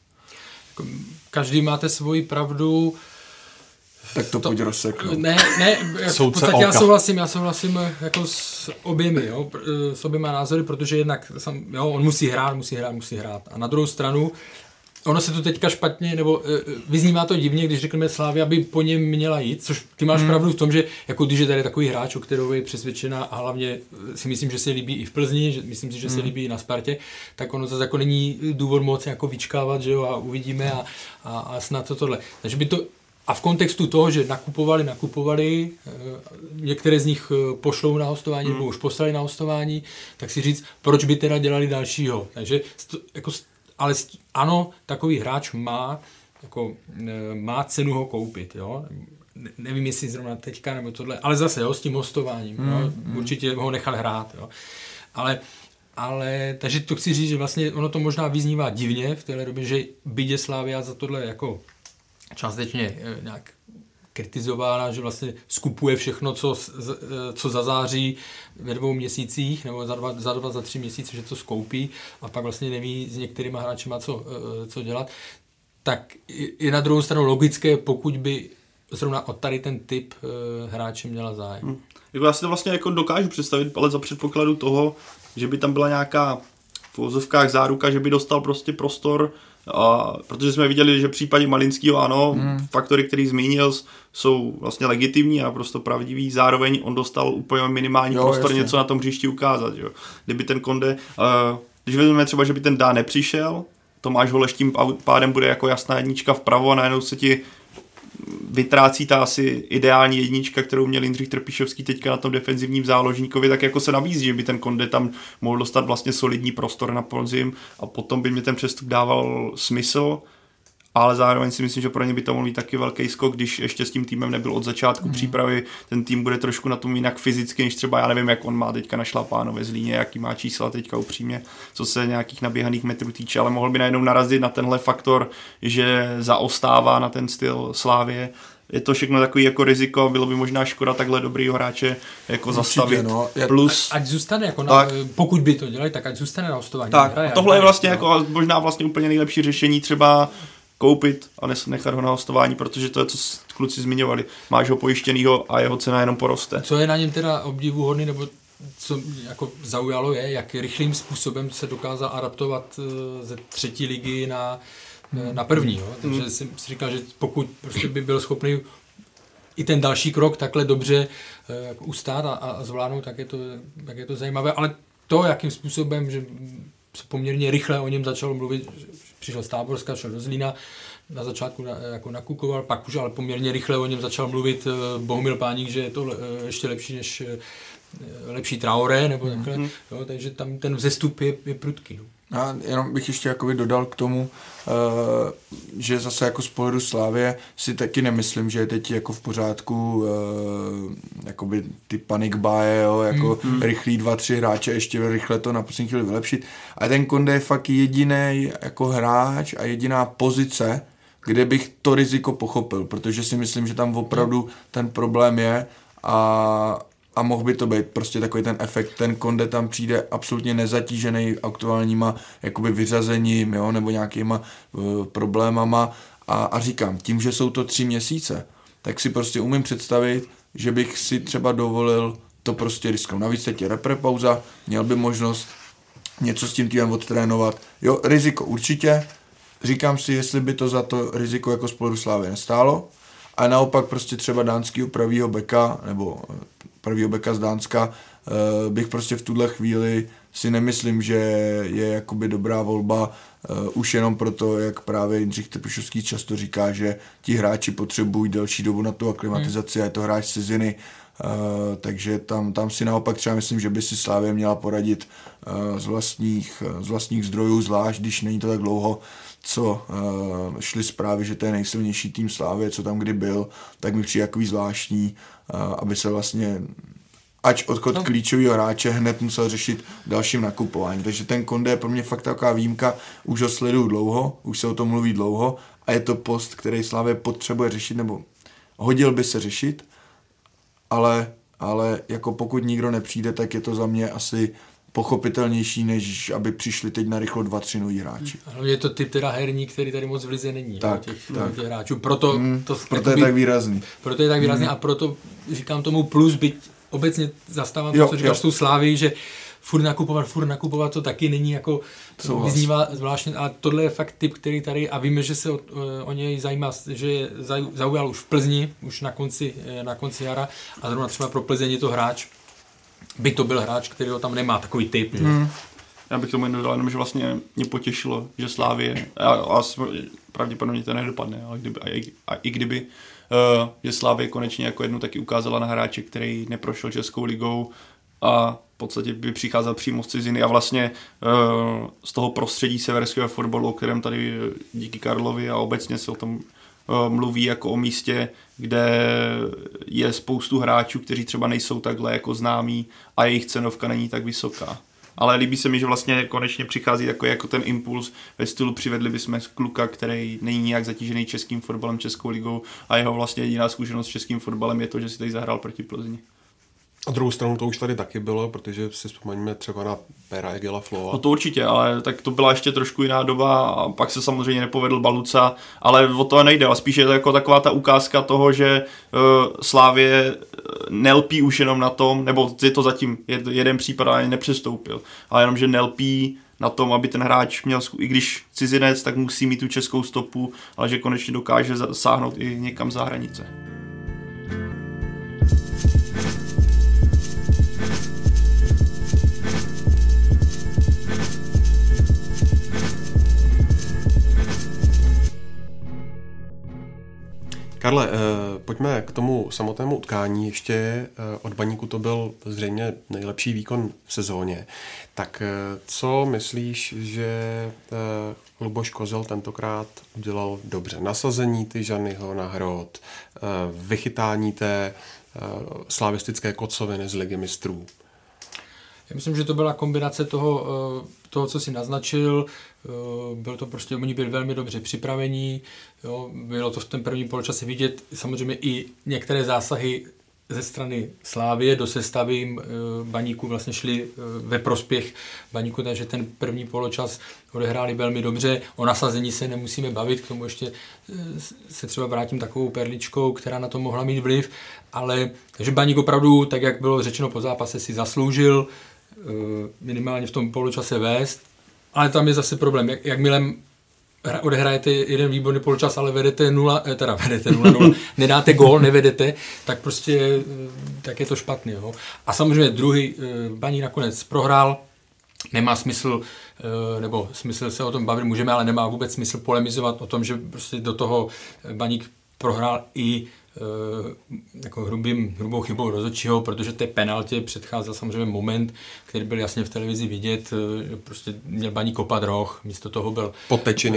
Každý máte svoji pravdu. Tak to pojď rozseknout. Ne, v podstatě já souhlasím jako s oběma názory, protože jednak on musí hrát. A na druhou stranu, ono se to teďka špatně, nebo vyznívá to divně, když řekneme Slávia by po něm měla jít, což ty máš pravdu v tom, že jako když je tady takový hráč, o kterou je přesvědčena a hlavně si myslím, že se líbí i v Plzni, myslím si, že se líbí i na Spartě, tak ono zase jako není důvod moc jako vyčkávat, že jo, a uvidíme a snad to tohle. Takže by to. A v kontextu toho, že nakupovali, některé z nich pošlou na hostování nebo už poslali na hostování, tak si říct, proč by teda dělali dalšího. Takže, ale ano, takový hráč má cenu ho koupit. Jo? Nevím, jestli zrovna teďka nebo tohle, ale zase jo, s tím hostováním. Jo? Určitě ho nechal hrát. Jo? Ale takže to chci říct, že vlastně ono to možná vyznívá divně v téhle době, že bydě Slavia za tohle jako částečně nějak kritizována, že vlastně skupuje všechno, co zazáří ve 2 měsících, nebo za 3 měsíce, že to skoupí a pak vlastně neví s některýma hráčima, co dělat. Tak je na druhou stranu logické, pokud by zrovna o tady ten typ hráče měla zájem. Já si to vlastně jako dokážu představit, ale za předpokladu toho, že by tam byla nějaká v vozovkách záruka, že by dostal prostě prostor, protože jsme viděli, že v případě Malinského ano, faktory, který zmínil, jsou vlastně legitimní a prostě pravdivý, zároveň on dostal úplně minimální prostor, jasně, něco na tom hřišti ukázat. Jo. Kdyby ten Konde, když vezmeme třeba, že by ten Dá nepřišel, Tomáš Holeš tím pádem bude jako jasná jednička vpravo a najednou se ti vytrácí ta asi ideální jednička, kterou měl Jindřich Trpišovský teďka na tom defenzivním záložníkovi, tak jako se nabízí, že by ten Konde tam mohl dostat vlastně solidní prostor na podzim a potom by mi ten přestup dával smysl, ale zároveň si myslím, že pro ně by to mohl být taky velký skok, když ještě s tím týmem nebyl od začátku přípravy, ten tým bude trošku na tom jinak fyzicky, než třeba já nevím, jak on má teďka našlapáno ve Zlíně, jaký má čísla teďka upřímně, co se nějakých naběhaných metrů týče, ale mohl by najednou narazit na tenhle faktor, že zaostává na ten styl Slávie. Je to všechno takový jako riziko, bylo by možná škoda takhle dobrýho hráče jako určitě, zastavit. No. Plus, ať zůstane jako na, pokud by to dělali, tak ať zůstane na hostování. Tak, hraje, tohle je vlastně jako možná vlastně úplně nejlepší řešení třeba koupit a nechat ho na hostování, protože to je, co kluci zmiňovali. Máš ho pojištěnýho a jeho cena jenom poroste. Co je na něm teda obdivuhodný, nebo co jako zaujalo je, jak rychlým způsobem se dokázal adaptovat ze 3. ligy na první. Jo? Takže jsem si říkal, že pokud prostě by byl schopný i ten další krok takhle dobře ustát a zvládnout, tak je to zajímavé. Ale to, jakým způsobem, že se poměrně rychle o něm začalo mluvit, přišel z Táborska, šel do Zlína, na začátku jako nakukoval, pak už ale poměrně rychle o něm začal mluvit Bohumil Páník, že je to ještě lepší než lepší Traoré, nebo takhle, jo, takže tam ten vzestup je prudký. A jenom bych ještě jakoby dodal k tomu, že zase jako z pohledu Slávie si taky nemyslím, že je teď jako v pořádku jakoby ty panic buy, jo, jako rychlí 2-3 hráče, ještě rychle to na poslední chvíli vylepšit. A ten Konde je fakt jediný jako hráč a jediná pozice, kde bych to riziko pochopil, protože si myslím, že tam opravdu ten problém je a mohl by to být prostě takový ten efekt, ten Konde tam přijde absolutně nezatížený aktuálníma jakoby vyřazením, jo, nebo nějakýma problémama a říkám, tím, že jsou to 3 měsíce, tak si prostě umím představit, že bych si třeba dovolil to prostě risknout. Navíc teď je reprepauza, měl by možnost něco s tím týmem odtrénovat, jo, riziko určitě, říkám si, jestli by to za to riziko jako sporu Slávy nestálo. A naopak prostě třeba dánskýho pravýho beka, nebo pravýho beka z Dánska, bych prostě v tuhle chvíli si nemyslím, že je jakoby dobrá volba, už jenom proto, jak právě Jindřich Trpišovský často říká, že ti hráči potřebují delší dobu na tu aklimatizaci a je to hráč z ciziny, takže tam si naopak třeba myslím, že by si Slavie měla poradit z vlastních zdrojů, zvlášť když není to tak dlouho, co šly zprávy, že to je nejsilnější tým Slavie, co tam kdy byl, tak mi přijde takový zvláštní, aby se vlastně ač odchod klíčového hráče hned musel řešit dalším nakupování. Takže ten Konde je pro mě fakt taková výjimka, už ho sleduju dlouho, už se o tom mluví dlouho a je to post, který Slavie potřebuje řešit, nebo hodil by se řešit, ale jako pokud nikdo nepřijde, tak je to za mě asi pochopitelnější, než aby přišli teď na rychlo 2-3 noví hráči. Ano, je to typ teda herní, který tady moc v lize není. Tak, jo, těch hráčů. Proto je tak výrazný. Proto je tak výrazný a proto říkám tomu plus, byť obecně zastávám to, co říkáš s tou Sláví, že furt nakupovat to taky není jako, vyznívá zvláštně, a tohle je fakt typ, který tady, a víme, že se o něj zajímá, že je zaujal už v Plzni, už na konci jara, a zrovna třeba pro Plzeň je to hráč, by to byl hráč, který ho tam nemá, takový typ. Já bych tomu dodal jenom, že vlastně mě potěšilo, že Slávie, a pravděpodobně to nedopadne, ale i kdyby, že Slávie konečně jako jednu taky ukázala na hráče, který neprošel Českou ligou a v podstatě by přicházel přímo z ciziny a vlastně z toho prostředí severského fotbalu, o kterém tady díky Karlovi a obecně se o tom mluví jako o místě, kde je spoustu hráčů, kteří třeba nejsou takhle jako známí a jejich cenovka není tak vysoká. Ale líbí se mi, že vlastně konečně přichází takový jako ten impuls ve stylu přivedli bychom kluka, který není nějak zatížený českým fotbalem, Českou ligou a jeho vlastně jediná zkušenost s českým fotbalem je to, že si tady zahrál proti Plzni. A druhou stranu to už tady taky bylo, protože si vzpomeňme třeba na Pera Egela Floa. No to určitě, ale tak to byla ještě trošku jiná doba a pak se samozřejmě nepovedl Baluca, ale o to nejde, ale spíš je to jako taková ta ukázka toho, že Slávie nelpí už jenom na tom, nebo je to zatím jeden případ, ale nepřestoupil, ale jenom, že nelpí na tom, aby ten hráč měl, i když cizinec, tak musí mít tu českou stopu, ale že konečně dokáže sáhnout i někam za hranice. Karle, pojďme k tomu samotnému utkání. Ještě od Baníku to byl zřejmě nejlepší výkon v sezóně. Tak co myslíš, že Luboš Kozel tentokrát udělal dobře? Nasazení Tyžanyho na hrot, vychytání té slavistické kocoviny z Ligy mistrů. Já myslím, že to byla kombinace toho, co si naznačil. Bylo to prostě, oni byli velmi dobře připravení, jo, bylo to v tom prvním poločase vidět, samozřejmě i některé zásahy ze strany Slávie do sestavy Baníku vlastně šly ve prospěch Baníku, takže ten první poločas odehráli velmi dobře. O nasazení se nemusíme bavit, k tomu ještě se třeba vrátím takovou perličkou, která na to mohla mít vliv, ale takže Baník opravdu, tak jak bylo řečeno po zápase, si zasloužil minimálně v tom poločase vést, ale tam je zase problém, jakmile odehrajete jeden výborný poločas, ale vedete 0-0, nedáte gól, nevedete, tak prostě tak je to špatný. Jo? A samozřejmě druhý Baník nakonec prohrál, nemá smysl, nebo smysl se o tom bavit můžeme, ale nemá vůbec smysl polemizovat o tom, že prostě do toho Baník prohrál i jako hrubou chybou rozhodčího, protože té penaltě předcházel samozřejmě moment, který byl jasně v televizi vidět, prostě měl Baník kopat roh, místo toho byl Podtečí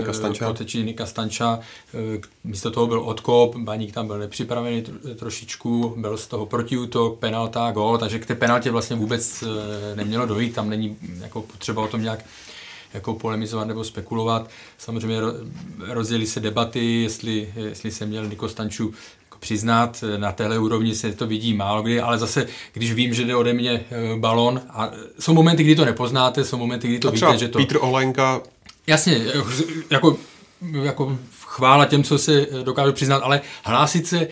Nika Stanča, místo toho byl odkop, Baník tam byl nepřipravený trošičku, byl z toho protiútok, penalta, gól, takže k té penaltě vlastně vůbec nemělo dojít, tam není jako potřeba o tom nějak jako polemizovat nebo spekulovat. Samozřejmě rozjeli se debaty, jestli se měl Niko Stanču přiznat, na téhle úrovni se to vidí málo kdy, ale zase, když vím, že jde ode mě balon, a jsou momenty, kdy to nepoznáte, jsou momenty, kdy to víte, že to... Petr Olenka... Jasně, jako chvála těm, co se dokážu přiznat, ale hlásit se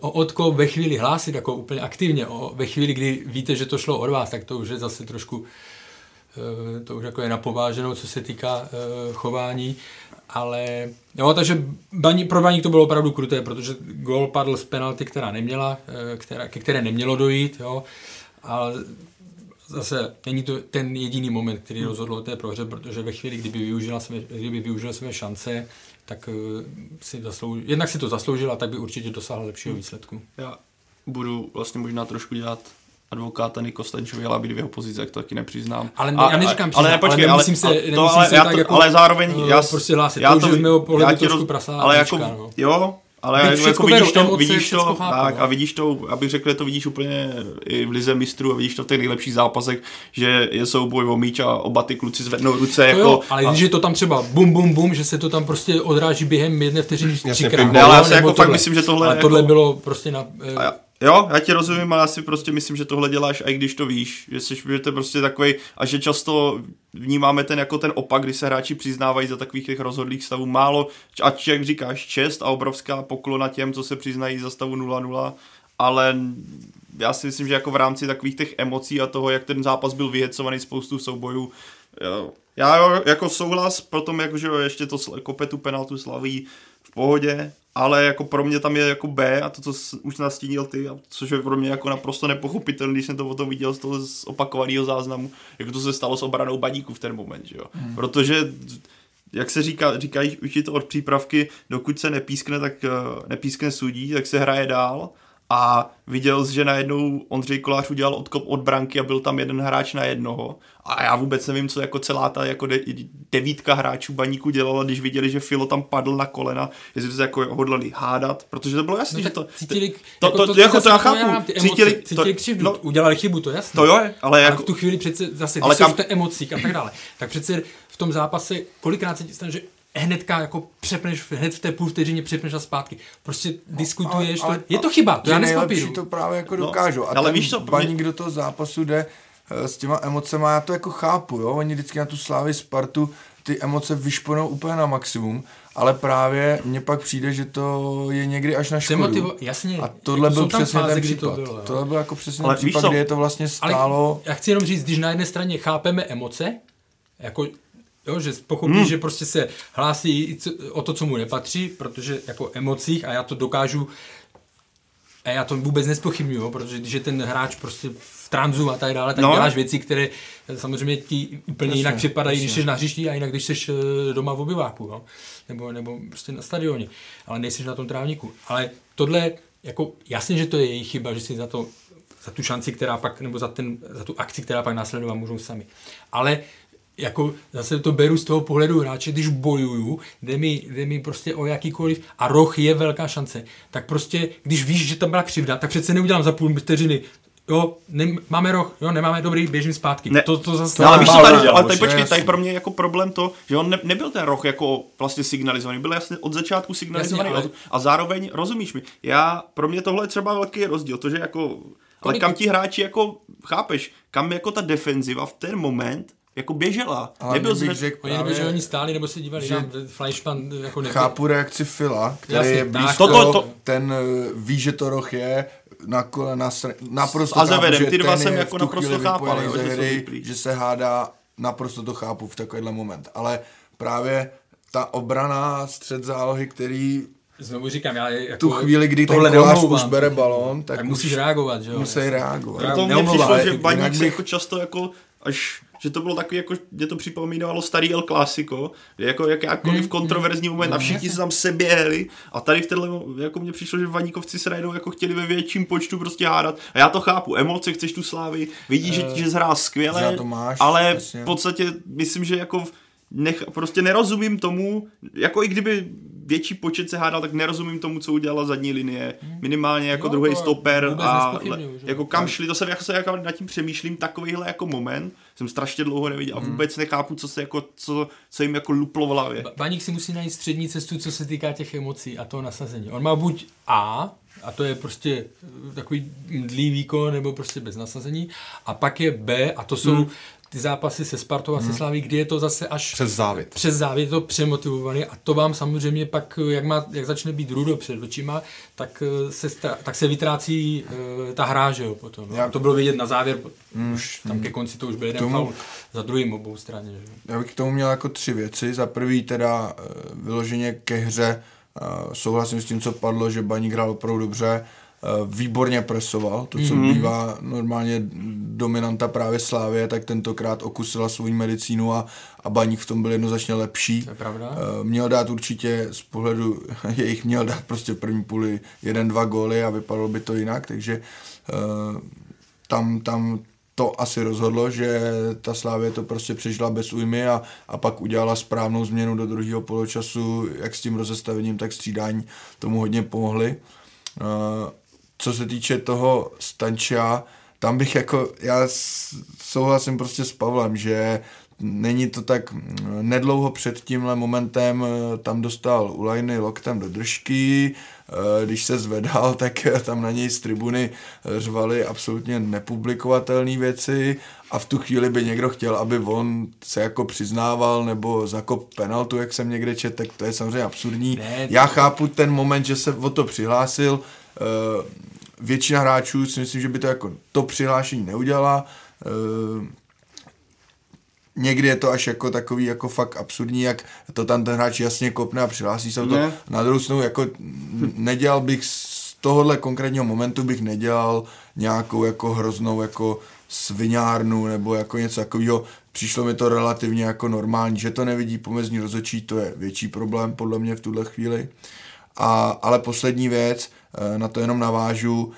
o odkop ve chvíli, hlásit jako úplně aktivně, ve chvíli, kdy víte, že to šlo od vás, tak to už je zase trošku to už jako je napováženou, co se týká chování, ale jo, takže pro Baník to bylo opravdu kruté, protože gól padl z penalty, ke které nemělo dojít, jo, ale zase není to ten jediný moment, který rozhodl o té prohře, protože ve chvíli, kdyby využila své šance, tak jednak si to zasloužila, tak by určitě dosáhla lepšího výsledku. Já budu vlastně možná trošku dělat advokáta Niko Stančovi, ale být v jeho pozici, jak to taky nepřiznám. Ale já neříkám přiznám, ale zároveň prostě hlásit, to už z mého pohledu trošku prasá. Ale jako, jo, ale jako vidíš to, tak, a vidíš to, abych řekl, to vidíš úplně i v Lize mistrů a vidíš to v těch nejlepších zápasech, že je souboj o míč a oba ty kluci zvednou ruce. Jako, jo, ale když je to tam třeba bum, bum, bum, že se to tam prostě odráží během jedné vteřiny třikrát. Ale já si jako fakt myslím, že tohle... Ale tohle bylo prostě na... Jo, já ti rozumím, ale já si prostě myslím, že tohle děláš, i když to víš, že to je prostě takovej, a že často vnímáme ten jako ten opak, kdy se hráči přiznávají za takových těch rozhodlých stavů málo, ať jak říkáš čest a obrovská poklona těm, co se přiznají za stavu 0-0, ale já si myslím, že jako v rámci takových těch emocí a toho, jak ten zápas byl vyhecovaný spoustu soubojů, jo. Já jako souhlas, potom jakože ještě to kope tu penaltu slaví v pohodě, ale jako pro mě tam je jako B a to, co už nastínil ty, což je pro mě jako naprosto nepochopitelný, když jsem to potom viděl z toho opakovaného záznamu, jako to se stalo s obranou Baníku v ten moment, že jo. Hmm. Protože, jak se říkají už je to od přípravky, dokud se nepískne sudí, tak se hraje dál. A viděl jsi, že najednou Ondřej Kolář udělal odkop od branky a byl tam jeden hráč na jednoho. A já vůbec nevím, co jako celá ta jako devítka hráčů Baníku dělala, když viděli, že Filo tam padl na kolena, jestli se jako hodlali hádat, protože to bylo jasné, no, že to... Cítili, to já chápu. Cítili křivdu, no, udělali chybu, to jasné. To jo, ale jako... v tu chvíli přece zase, když jsou v té emocích a tak dále, tak přece v tom zápase kolikrát se ti stane, že hnedka jako přepneš, hned v té půl vteřině přepneš a zpátky. Prostě diskutuješ, ale, je to chyba, to já nejlepší to právě jako dokážu. A ale víš co, Baník do toho zápasu jde s těma emocema, já to jako chápu, jo, oni vždycky na tu Slávy Spartu ty emoce vyšponou úplně na maximum, ale právě mně pak přijde, že to je někdy až na škodu. Jasně, a tohle jako byl přesně ten případ. Tohle byl jako přesně ten případ, kde je to vlastně stálo. Já chci jenom říct, když na jedné straně chápeme emoce, jako jo, že pochopíš, že prostě se hlásí o to, co mu nepatří, protože jako emocích, a já to dokážu, a já to vůbec nezpochybnuju, protože když je ten hráč prostě v tranzu a tak dále, tak děláš věci, které samozřejmě ti úplně jinak připadají, když jsi na hřišti a jinak, když jsi doma v obyváku, jo? Nebo prostě na stadioně, ale nejsi na tom trávníku. Ale tohle, jako jasně, že to je jejich chyba, že si za tu šanci, která pak, nebo za tu akci, která pak následovala, můžou sami. Ale jako zase to beru z toho pohledu hráče, když bojuju, jde mi prostě o jakýkoliv, a roh je velká šance, tak prostě, když víš, že tam byla křivda, tak přece neudělám za půl vteřiny, jo, máme roh, jo, nemáme, dobrý, běžím zpátky. Ne, to zase... Ale víš, tady pro mě je jako problém to, že on nebyl ten roh jako vlastně signalizovaný, byl jasně od začátku signalizovaný, jasně, a zároveň, rozumíš mi, pro mě tohle je třeba velký rozdíl, to, že jako, ale kam ti hráči jako, chápeš, kam jako ta defenziva v ten moment jako běžela. Oni neběželi, stáli nebo se dívali na Fleischmann. Jako chápu reakci Fila, který jasný, je blízko, ten ví, že to roh je, na kolena, naprosto chápu, že ty dva jsem jako naprosto chápal, že se hádá, naprosto to chápu v takovýhle moment. Ale právě ta obrana, střed zálohy, který... Znovu říkám, já jako tu chvíli, kdy ten Kolář už bere balón, tak musíš reagovat, že jo? Musí reagovat. Proto mě přišlo, že Baník se jako často jako až... Že to bylo takový, jako, mě to připomínalo starý El Clásico, jako jakýkoliv kontroverzní moment a všichni se tam seběhli a tady v tenhle, jako mě přišlo, že Vaníkovci se najednou jako chtěli ve větším počtu prostě hádat a já to chápu, emoce, chceš tu slávy, vidíš, že zhrál skvěle, ale v podstatě myslím, že jako prostě nerozumím tomu, jako i kdyby větší počet se hádal, tak nerozumím tomu, co udělala zadní linie, minimálně jako druhý stoper a jako kam šli, to se jako nad tím přemýšlím, takovýhle jako moment jsem strašně dlouho neviděl a vůbec nechápu, co se jako, co jim jako luplo v hlavě. Baník si musí najít střední cestu, co se týká těch emocí a toho nasazení. On má buď A to je prostě takový mdlý výkon nebo prostě bez nasazení, a pak je B a to jsou ty zápasy se Spartou a se Slaví, kdy je to zase až přes závit je to přemotivovaný a to vám samozřejmě pak, jak začne být rudo před očima, tak se vytrácí ta hra, že jo, potom. No? Já, to bylo vidět na závěr, už tam ke konci to už byl jeden faul za druhým obou straně. Že? Já bych k tomu měl jako tři věci. Za prvý teda vyloženě ke hře souhlasím s tím, co padlo, že Baník hrál opravdu dobře. Výborně presoval, to, co bývá normálně dominanta právě Slávie, tak tentokrát okusila svou medicínu a Baník v tom byl jednoznačně lepší. To je pravda. Měl dát určitě z pohledu jejich, měl dát prostě první půli 1-2 góly a vypadalo by to jinak, takže tam to asi rozhodlo, že ta Slávie to prostě přežila bez újmy a pak udělala správnou změnu do druhého poločasu, jak s tím rozestavením, tak střídání tomu hodně pomohly. Co se týče toho Stanča, tam bych já souhlasím prostě s Pavlem, že není to tak, nedlouho před tímhle momentem tam dostal Ulajny loktem do držky, když se zvedal, tak tam na něj z tribuny řvali absolutně nepublikovatelné věci a v tu chvíli by někdo chtěl, aby on se jako přiznával nebo zakop penaltu, jak jsem někde četl, tak to je samozřejmě absurdní. Já chápu ten moment, že se o to přihlásil, většina hráčů si myslím, že by to jako to přihlášení neudělala, někdy je to až jako takový jako fakt absurdní, jak to tam ten hráč jasně kopne a přihlásí se to. Na druhou stranu jako nedělal bych z tohohle konkrétního momentu nedělal nějakou jako hroznou jako sviňárnu nebo jako něco takového. Přišlo mi to relativně jako normální, že to nevidí pomezní rozhodčí, to je větší problém podle mě v tuhle chvíli. Ale poslední věc, na to jenom navážu,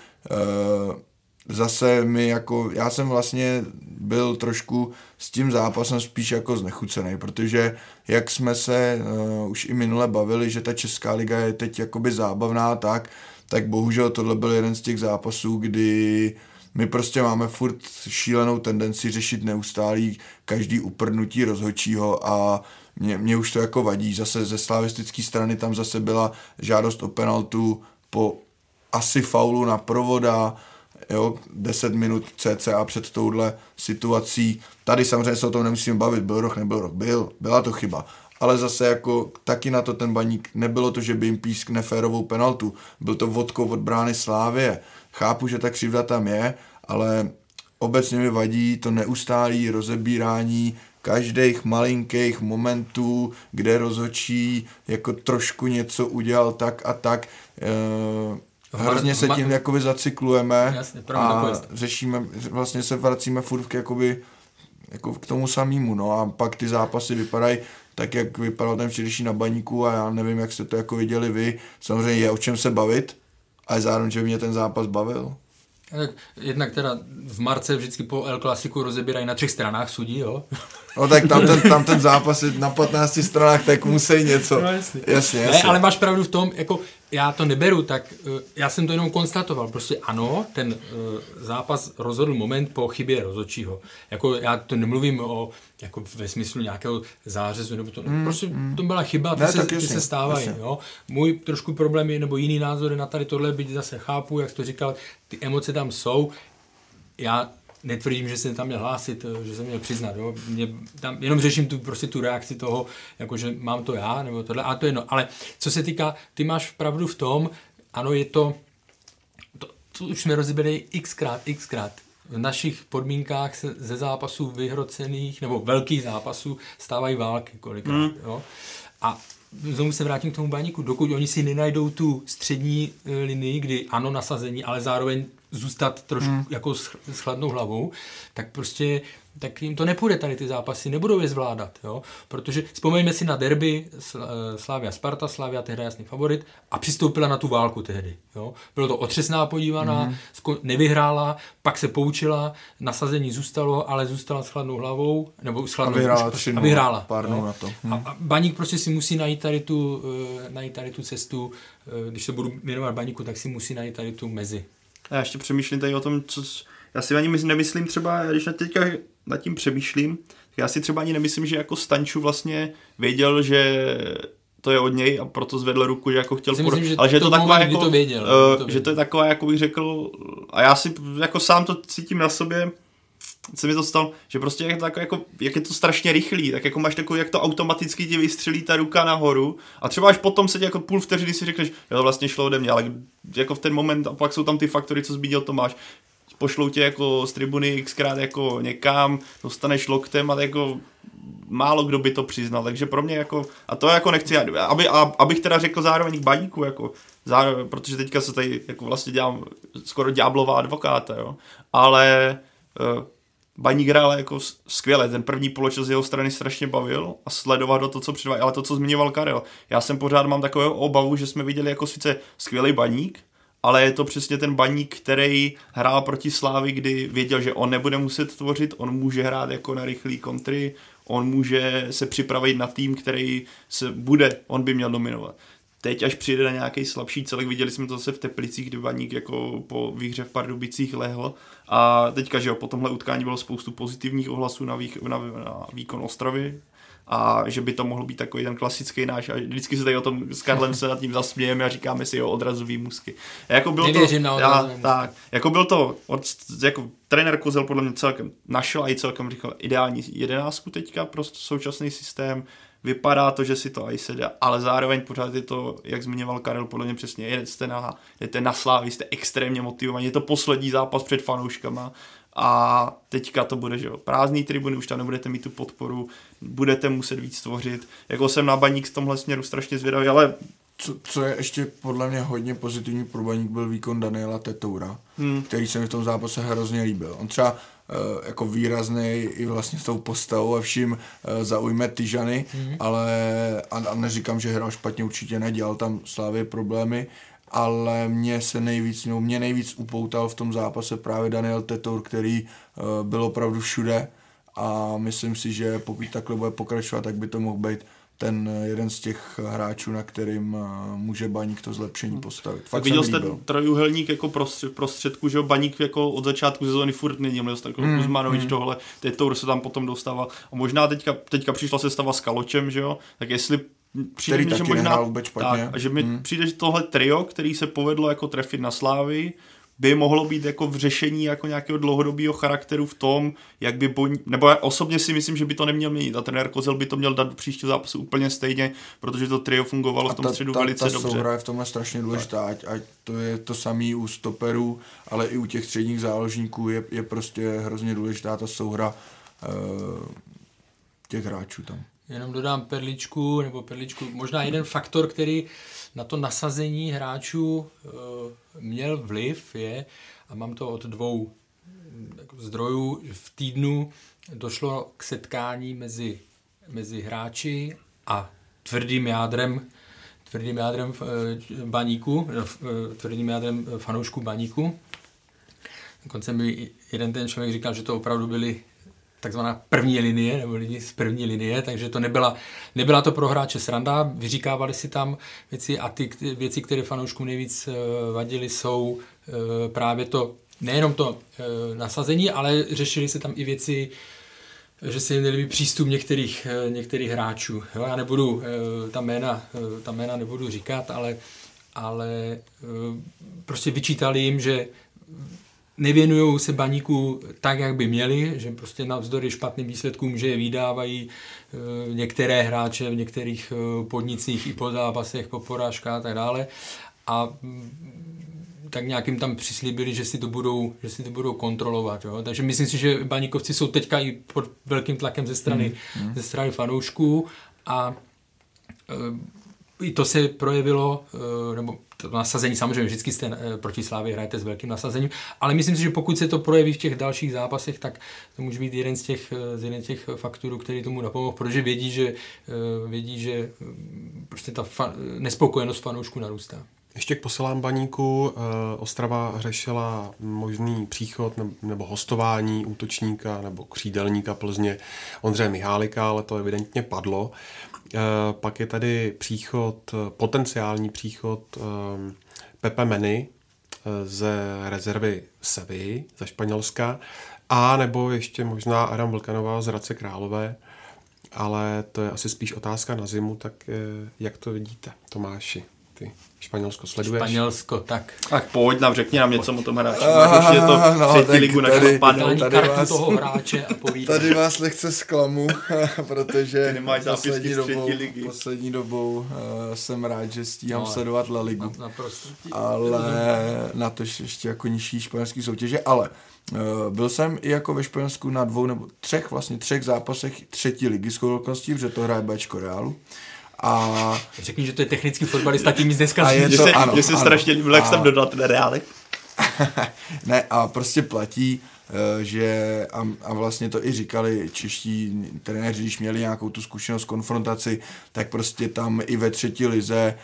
zase mi jako, já jsem vlastně byl trošku s tím zápasem spíš jako znechucený, protože jak jsme se už i minule bavili, že ta česká liga je teď jakoby zábavná, tak bohužel tohle byl jeden z těch zápasů, kdy my prostě máme furt šílenou tendenci řešit neustálý každý uprdnutí rozhodčího a mě už to jako vadí. Zase ze slavistické strany tam zase byla žádost o penaltu po asi faulu na Provoda, jo, 10 minut cca před touhle situací. Tady samozřejmě se o tom nemusíme bavit, byla to chyba. Ale zase jako taky na to ten Baník, nebylo to, že by jim pískne férovou penaltu, byl to vodkou od brány Slávie. Chápu, že ta křivda tam je, ale obecně mi vadí to neustálé rozebírání každých malinkých momentů, kde rozhodčí jako trošku něco udělal tak a tak. Hrozně se tím jakoby zacyklujeme. Jasně, a řešíme, vlastně se vracíme furt jakoby, jako k tomu samému, no a pak ty zápasy vypadají tak, jak vypadal ten včerejší na Baníku a já nevím, jak jste to jako viděli vy. Samozřejmě je o čem se bavit, ale zároveň, že by mě ten zápas bavil. Tak jednak teda v Marce vždycky po El Clasiku rozebírají na 3 stranách sudí, jo? No tak tam ten zápas je na 15 stranách, tak musí něco. No, jasně. Ne, ale máš pravdu v tom, jako já to neberu, tak já jsem to jenom konstatoval. Prostě ano, ten zápas rozhodl moment po chybě rozhodčího. Jako já to nemluvím o jako ve smyslu nějakého zářezu, nebo to prostě to byla chyba, ty se stávají, jo. Můj trošku problém je, nebo jiný názor je na tady tohle, byť zase chápu, jak jsi to říkal, ty emoce tam jsou. Já netvrdím, že se tam měl hlásit, že se měl přiznat, jo. Tam jenom řeším tu reakci toho, jakože mám to já, nebo tohle, a to jedno. Ale co se týká, ty máš pravdu v tom, ano, je to už jsme rozebírali xkrát. V našich podmínkách se ze zápasů vyhrocených, nebo velkých zápasů, stávají války kolikrát, jo. A znovu se vrátím k tomu Baníku, dokud oni si nenajdou tu střední linii, kdy ano, nasazení, ale zároveň zůstat trošku jako s chladnou hlavou, tak prostě tak jim to nepůjde, tady ty zápasy, nebudou je zvládat, jo? Protože vzpomeňme si na derby Slavia-Sparta, Slavia tehdy jasný favorit a přistoupila na tu válku tehdy, jo? Bylo to otřesná podívaná, nevyhrála, pak se poučila, nasazení zůstalo, ale zůstala s chladnou hlavou, nebo s chladnou a vyhrála pár dnů na to. A Baník prostě si musí najít tady tu cestu, když se budu věnovat Baníku, tak si musí najít tady tu mezi. Já ještě přemýšlím tady o tom, co... Já si ani nemyslím třeba, když teďka nad tím přemýšlím, tak já si třeba ani nemyslím, že jako Stanču vlastně věděl, že to je od něj a proto zvedl ruku, že jako chtěl... Ale že to je taková, jako bych řekl, a já si jako sám to cítím na sobě, se mi to stalo, že prostě jak je to strašně rychlý, tak jako máš takový, jak to automaticky ti vystřelí ta ruka nahoru a třeba až potom se ti jako půl vteřiny si řekneš, jo, to vlastně šlo ode mě, ale jako v ten moment a pak jsou tam ty faktory, co zbídil Tomáš, pošlou tě jako z tribuny xkrát jako někam, dostaneš loktem a jako málo kdo by to přiznal, takže pro mě jako, a to jako nechci, abych teda řekl zároveň k Baníku, jako, zároveň, protože teďka se tady jako vlastně dělám skoro ďáblová advokáta, jo, ale Baník hrál jako skvěle, ten první poločas z jeho strany strašně bavil a sledoval do to, co předvádí, ale to, co zmiňoval Karel, já jsem pořád mám takovou obavu, že jsme viděli jako sice skvělý Baník, ale je to přesně ten Baník, který hrál proti Slávi, kdy věděl, že on nebude muset tvořit, on může hrát jako na rychlý kontry, on může se připravit na tým, který on by měl dominovat. Teď, až přijde na nějaký slabší celek, viděli jsme to zase v Teplicích, kdy Baník jako po výhře v Pardubicích lehl a teďka, že jo, po tomhle utkání bylo spoustu pozitivních ohlasů na výkon Ostravy a že by to mohl být takový ten klasický náš a vždycky se tady o tom s Karlem se nad tím zasmějeme a říkáme si, jo, odrazový musky. Jako byl nevěřím to, na odrazový musky. Tak, jako byl to, jako trenér Kozel podle mě celkem našel a i celkem říkal ideální jedenáctku teďka pro současný systém. Vypadá to, že si to aj sedá, ale zároveň pořád je to, jak zmiňoval Karel, podle mě přesně, jste na Slávy, jste extrémně motivovaní, je to poslední zápas před fanouškama a teďka to bude, že jo, prázdný tribuny, už tam nebudete mít tu podporu, budete muset víc tvořit, jako jsem na Baník v tomhle směru strašně zvědavý, ale... Co je ještě podle mě hodně pozitivní pro Baník byl výkon Daniela Tetoura, který se mi v tom zápase hrozně líbil. On třeba jako výrazný i vlastně s tou postavou a vším zaujme Tyžany, ale a neříkám, že hrál špatně, určitě nedělal tam Slávě problémy, ale mě nejvíc upoutal v tom zápase právě Daniel Tetour, který byl opravdu všude a myslím si, že pokud takhle bude pokračovat, tak by to mohl být ten jeden z těch hráčů, na kterým může Baník to zlepšení postavit. Fakt viděl jste trojuhelník jako prostředku, že Baník jako od začátku sezóny furt není, měl jste Kuzmanovič tohle, Tetour se tam potom dostával a možná teďka přišla sestava s Kaločem, že jo, tak jestli přijde, že možná tak, že mi přijde, že tohle trio, který se povedlo jako trefit na Slávy, by mohlo být jako v řešení jako nějakého dlouhodobého charakteru v tom, jak by nebo já osobně si myslím, že by to neměl měnit a trenér Kozel by to měl dát do příštího zápasu úplně stejně, protože to trio fungovalo v tom středu velice dobře. A ta souhra je v tomhle strašně důležitá, ať to je to samý u stoperů, ale i u těch středních záložníků je prostě hrozně důležitá ta souhra těch hráčů tam. Jenom dodám perličku, možná jeden faktor, který na to nasazení hráčů měl vliv je, a mám to od dvou zdrojů, v týdnu došlo k setkání mezi hráči a tvrdým jádrem Baníku, tvrdým jádrem fanoušků Baníku. Dokonce mi jeden ten člověk říkal, že to opravdu byli takzvaná první linie, nebo lidi z první linie, takže to nebyla to pro hráče sranda, vyříkávali si tam věci a ty věci, které fanouškům nejvíc vadily, jsou právě to, nejenom to nasazení, ale řešili se tam i věci, že se jim nelíbí přístup některých hráčů. Jo, já nebudu ta jména nebudu říkat, ale prostě vyčítali jim, že nevěnují se Baníku tak, jak by měli, že prostě navzdory špatným výsledkům, že je vydávají některé hráče v některých podnicích i po zápasech, po porážkách a tak dále. A tak nějakým tam přislíbili, že si to budou kontrolovat. Jo? Takže myslím si, že Baníkovci jsou teďka i pod velkým tlakem ze strany fanoušků a i to se projevilo, nebo to nasazení, samozřejmě vždycky jste proti Slávě hrajete s velkým nasazením, ale myslím si, že pokud se to projeví v těch dalších zápasech, tak to může být jeden z těch faktorů, který tomu napomohl, protože vědí, že prostě ta nespokojenost fanoušků narůstá. Ještě k posilám Baníku, Ostrava řešila možný příchod nebo hostování útočníka nebo křídelníka Plzně Ondřeje Mihálika, ale to evidentně padlo. Pak je tady potenciální příchod Pepe Meny ze rezervy Sevilly ze Španělska a nebo ještě možná Adam Vlkanova z Hradce Králové, ale to je asi spíš otázka na zimu, tak jak to vidíte, Tomáši? ty Španělsko sleduješ? Španělsko, tak. Tak pojď nám, řekni nám něco o tom hráči. Máš to třetí ligu na španělský kartu toho hráče a povídej. Tady vás lehce zklamu, protože poslední dobou jsem rád, že stíhám sledovat La Ligu. Ale na to ještě jako nižší španělský soutěže, ale byl jsem i jako ve Španělsku na třech zápasech třetí ligy skoro okolností, protože to hraje Bačko Realu. A řekni, že to je technický fotbalista, tím nic neskazí. Mě se strašně líbilo, jak jsem dodal ten Reálek. Ne, a prostě platí, že a vlastně to i říkali čeští trenéři, když měli nějakou tu zkušenost konfrontaci, tak prostě tam i ve třetí lize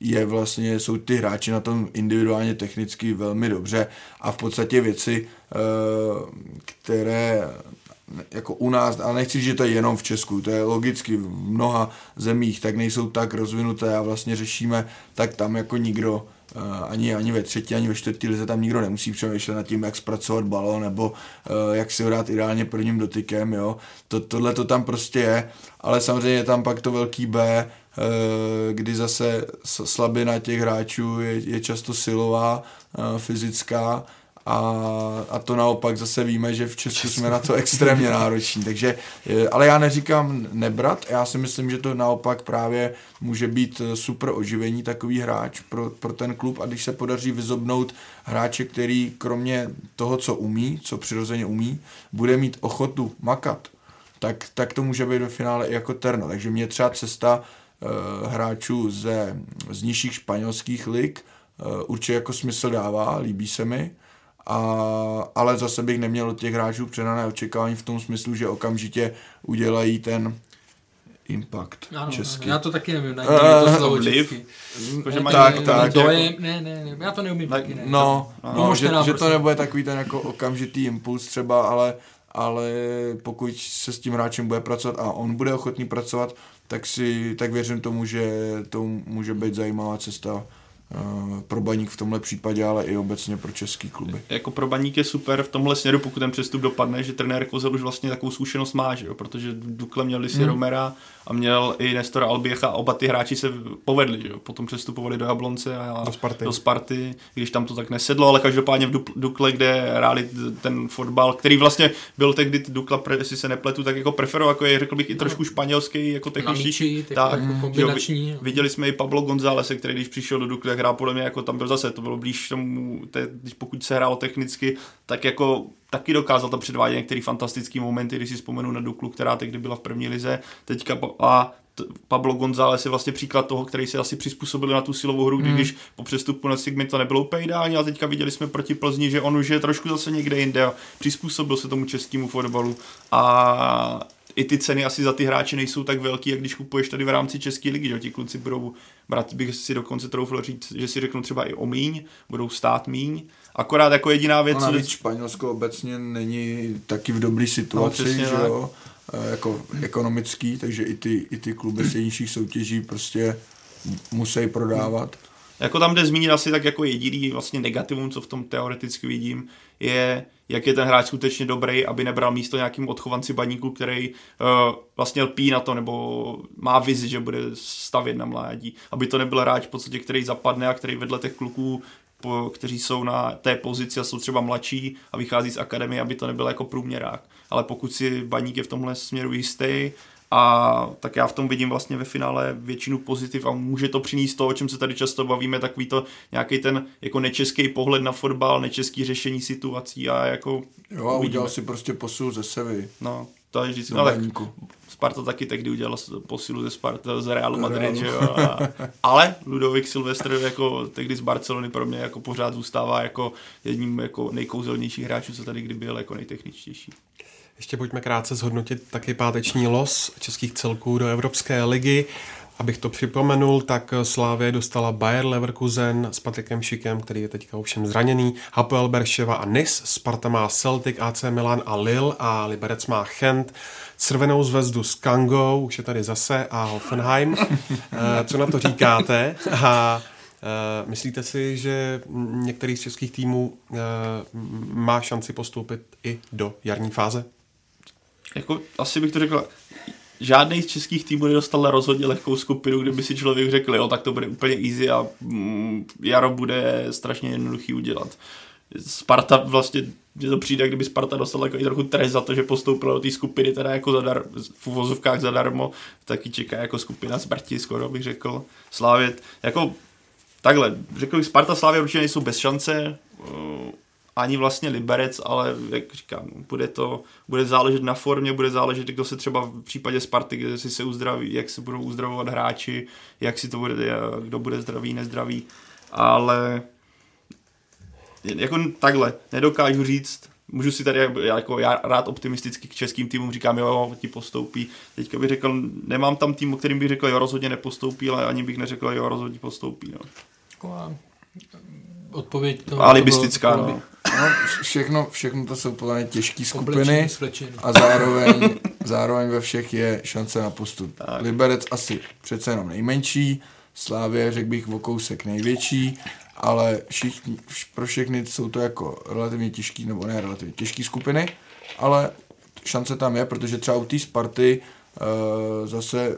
je vlastně, jsou ty hráči na tom individuálně technicky velmi dobře a v podstatě věci, které jako u nás, a nechci, že to je jenom v Česku, to je logicky v mnoha zemích, tak nejsou tak rozvinuté a vlastně řešíme, tak tam jako nikdo, ani ve třetí, ani ve čtvrtý lize tam nikdo nemusí přemýšlet nad tím, jak zpracovat balón nebo jak si ho dát ideálně prvním dotykem, jo. Tohle to tam prostě je, ale samozřejmě je tam pak to velký B, kdy zase slabina těch hráčů je často silová, fyzická, a to naopak zase víme, že v Česku jsme na to extrémně nároční, takže, ale já neříkám nebrat, já si myslím, že to naopak právě může být super oživení takový hráč pro ten klub a když se podaří vyzobnout hráče, který kromě toho, co umí, co přirozeně umí, bude mít ochotu makat, tak to může být ve finále i jako terno, takže mě třeba cesta hráčů z nižších španělských lig určitě jako smysl dává, líbí se mi. Ale zase bych neměl od těch hráčů přehnané očekávání v tom smyslu, že okamžitě udělají ten impact český. Já to taky nevím, najít to slovo česky. Já to neumím taky. Že to nebude takový ten jako okamžitý impuls třeba, ale pokud se s tím hráčem bude pracovat a on bude ochotný pracovat, tak věřím tomu, že to může být zajímavá cesta pro Baník v tomhle případě, ale i obecně pro český kluby. Jako pro Baník je super v tomhle směru, pokud ten přestup dopadne, že trenér Kozel už vlastně takovou zkušenost má, že jo? Protože v Dukle měl si Romera a měl i Nestora Albiecha, oba ty hráči se povedli, že jo? Potom přestupovali do Jablonce a do Sparty, když tam to tak nesedlo, ale každopádně v Dukle, kde hráli ten fotbal, který vlastně byl tehdy Dukla, jestli se nepletu, tak jako preferoval, jako je, řekl bych, i trošku španělský, jako technický, tak kombinační. Jo, viděli jsme i Pablo Gonzálese, který když přišel do Dukle, hrál podle mě, jako tam byl zase, to bylo blíž tomu, pokud se hrálo technicky, tak jako taky dokázal tam předvádět některé fantastické momenty, když si vzpomenu na Duklu, která tehdy byla v první lize, teďka a Pablo González je vlastně příklad toho, který se asi přizpůsobil na tu silovou hru, když po přestupu na Sigmy to nebylo úplně ideální, a teďka viděli jsme proti Plzni, že on už je trošku zase někde jinde, přizpůsobil se tomu českému fotbalu a i ty ceny asi za ty hráče nejsou tak velký, jak když kupuješ tady v rámci české ligy, že ti kluci budou brát, bych si dokonce troufl říct, že si řeknu třeba i o míň, budou stát míň. Akorát jako jediná věc, co Španělsko obecně není taky v dobré situaci, přesně, že jo, jako ekonomický, takže i ty kluby z nižších soutěží prostě musí prodávat. Jako tam jde zmínit asi tak jako jediný vlastně negativum, co v tom teoreticky vidím, je, jak je ten hráč skutečně dobrý, aby nebral místo nějakým odchovanci Baníku, který vlastně lpí na to, nebo má vizi, že bude stavět na mládí. Aby to nebyl hráč v podstatě, který zapadne a který vedle těch kluků, kteří jsou na té pozici a jsou třeba mladší a vychází z akademie, aby to nebyl jako průměrák. Ale pokud si Baník je v tomhle směru jistý, a tak já v tom vidím vlastně ve finále většinu pozitiv a může to přinést to, o čem se tady často bavíme, takový to nějaký ten jako nečeský pohled na fotbal, nečeský řešení situací a jako jo, a udělal si prostě posil ze Sevy. No, to je vždycky. No, tak Sparta taky tehdy udělala posilu ze Realu Madrid, že jo. Ale Ludovic Silvestr jako tehdy z Barcelony pro mě jako pořád zůstává jako jedním jako nejkouzelnějších hráčů, co tady kdy byl, jako nejtechničtější. Ještě pojďme krátce zhodnotit taky páteční los českých celků do Evropské ligy. Abych to připomenul, tak Slavie dostala Bayer Leverkusen s Patrikem Schikem, který je teďka ovšem zraněný, Hapoel Berševa a Nis, Sparta má Celtic, AC Milan a Lille a Liberec má Gent, Červenou zvezdu s Kangou, už je tady zase, a Hoffenheim. Co na to říkáte? A myslíte si, že některý z českých týmů má šanci postoupit i do jarní fáze? Jako, asi bych to řekl, žádný z českých týmů nedostal rozhodně lehkou skupinu, kdyby si člověk řekl, jo, tak to bude úplně easy a jaro bude strašně jednoduchý udělat. Sparta vlastně, mě to přijde, kdyby Sparta dostala jako i trochu trest za to, že postoupila do té skupiny, teda jako v uvozovkách zadarmo, taky čeká jako skupina smrti, skoro bych řekl, Slavia, jako takhle, řekl bych, Sparta, Slavia určitě nejsou bez šance, ani vlastně Liberec, ale jak říkám, bude záležet na formě, bude záležet, kdo se třeba v případě Sparty, kde se uzdraví, jak se budou uzdravovat hráči, jak si to bude, kdo bude zdravý, nezdravý, ale jako takhle, nedokážu říct, můžu si tady, jako já rád optimisticky k českým týmům říkám, jo, ti postoupí, teďka bych řekl, nemám tam tým, o kterým bych řekl, jo, rozhodně nepostoupí, ale ani bych neřekl, jo, rozhodně postoupí, no. Odpověď to alibistická, no. No, všechno to jsou podle mě těžké skupiny a zároveň ve všech je šance na postup. Tak. Liberec asi přece jenom nejmenší, Slavia, řekl bych, o kousek největší, ale pro všechny jsou to jako relativně těžký, nebo ne relativně těžký skupiny, ale šance tam je, protože třeba u té Sparty zase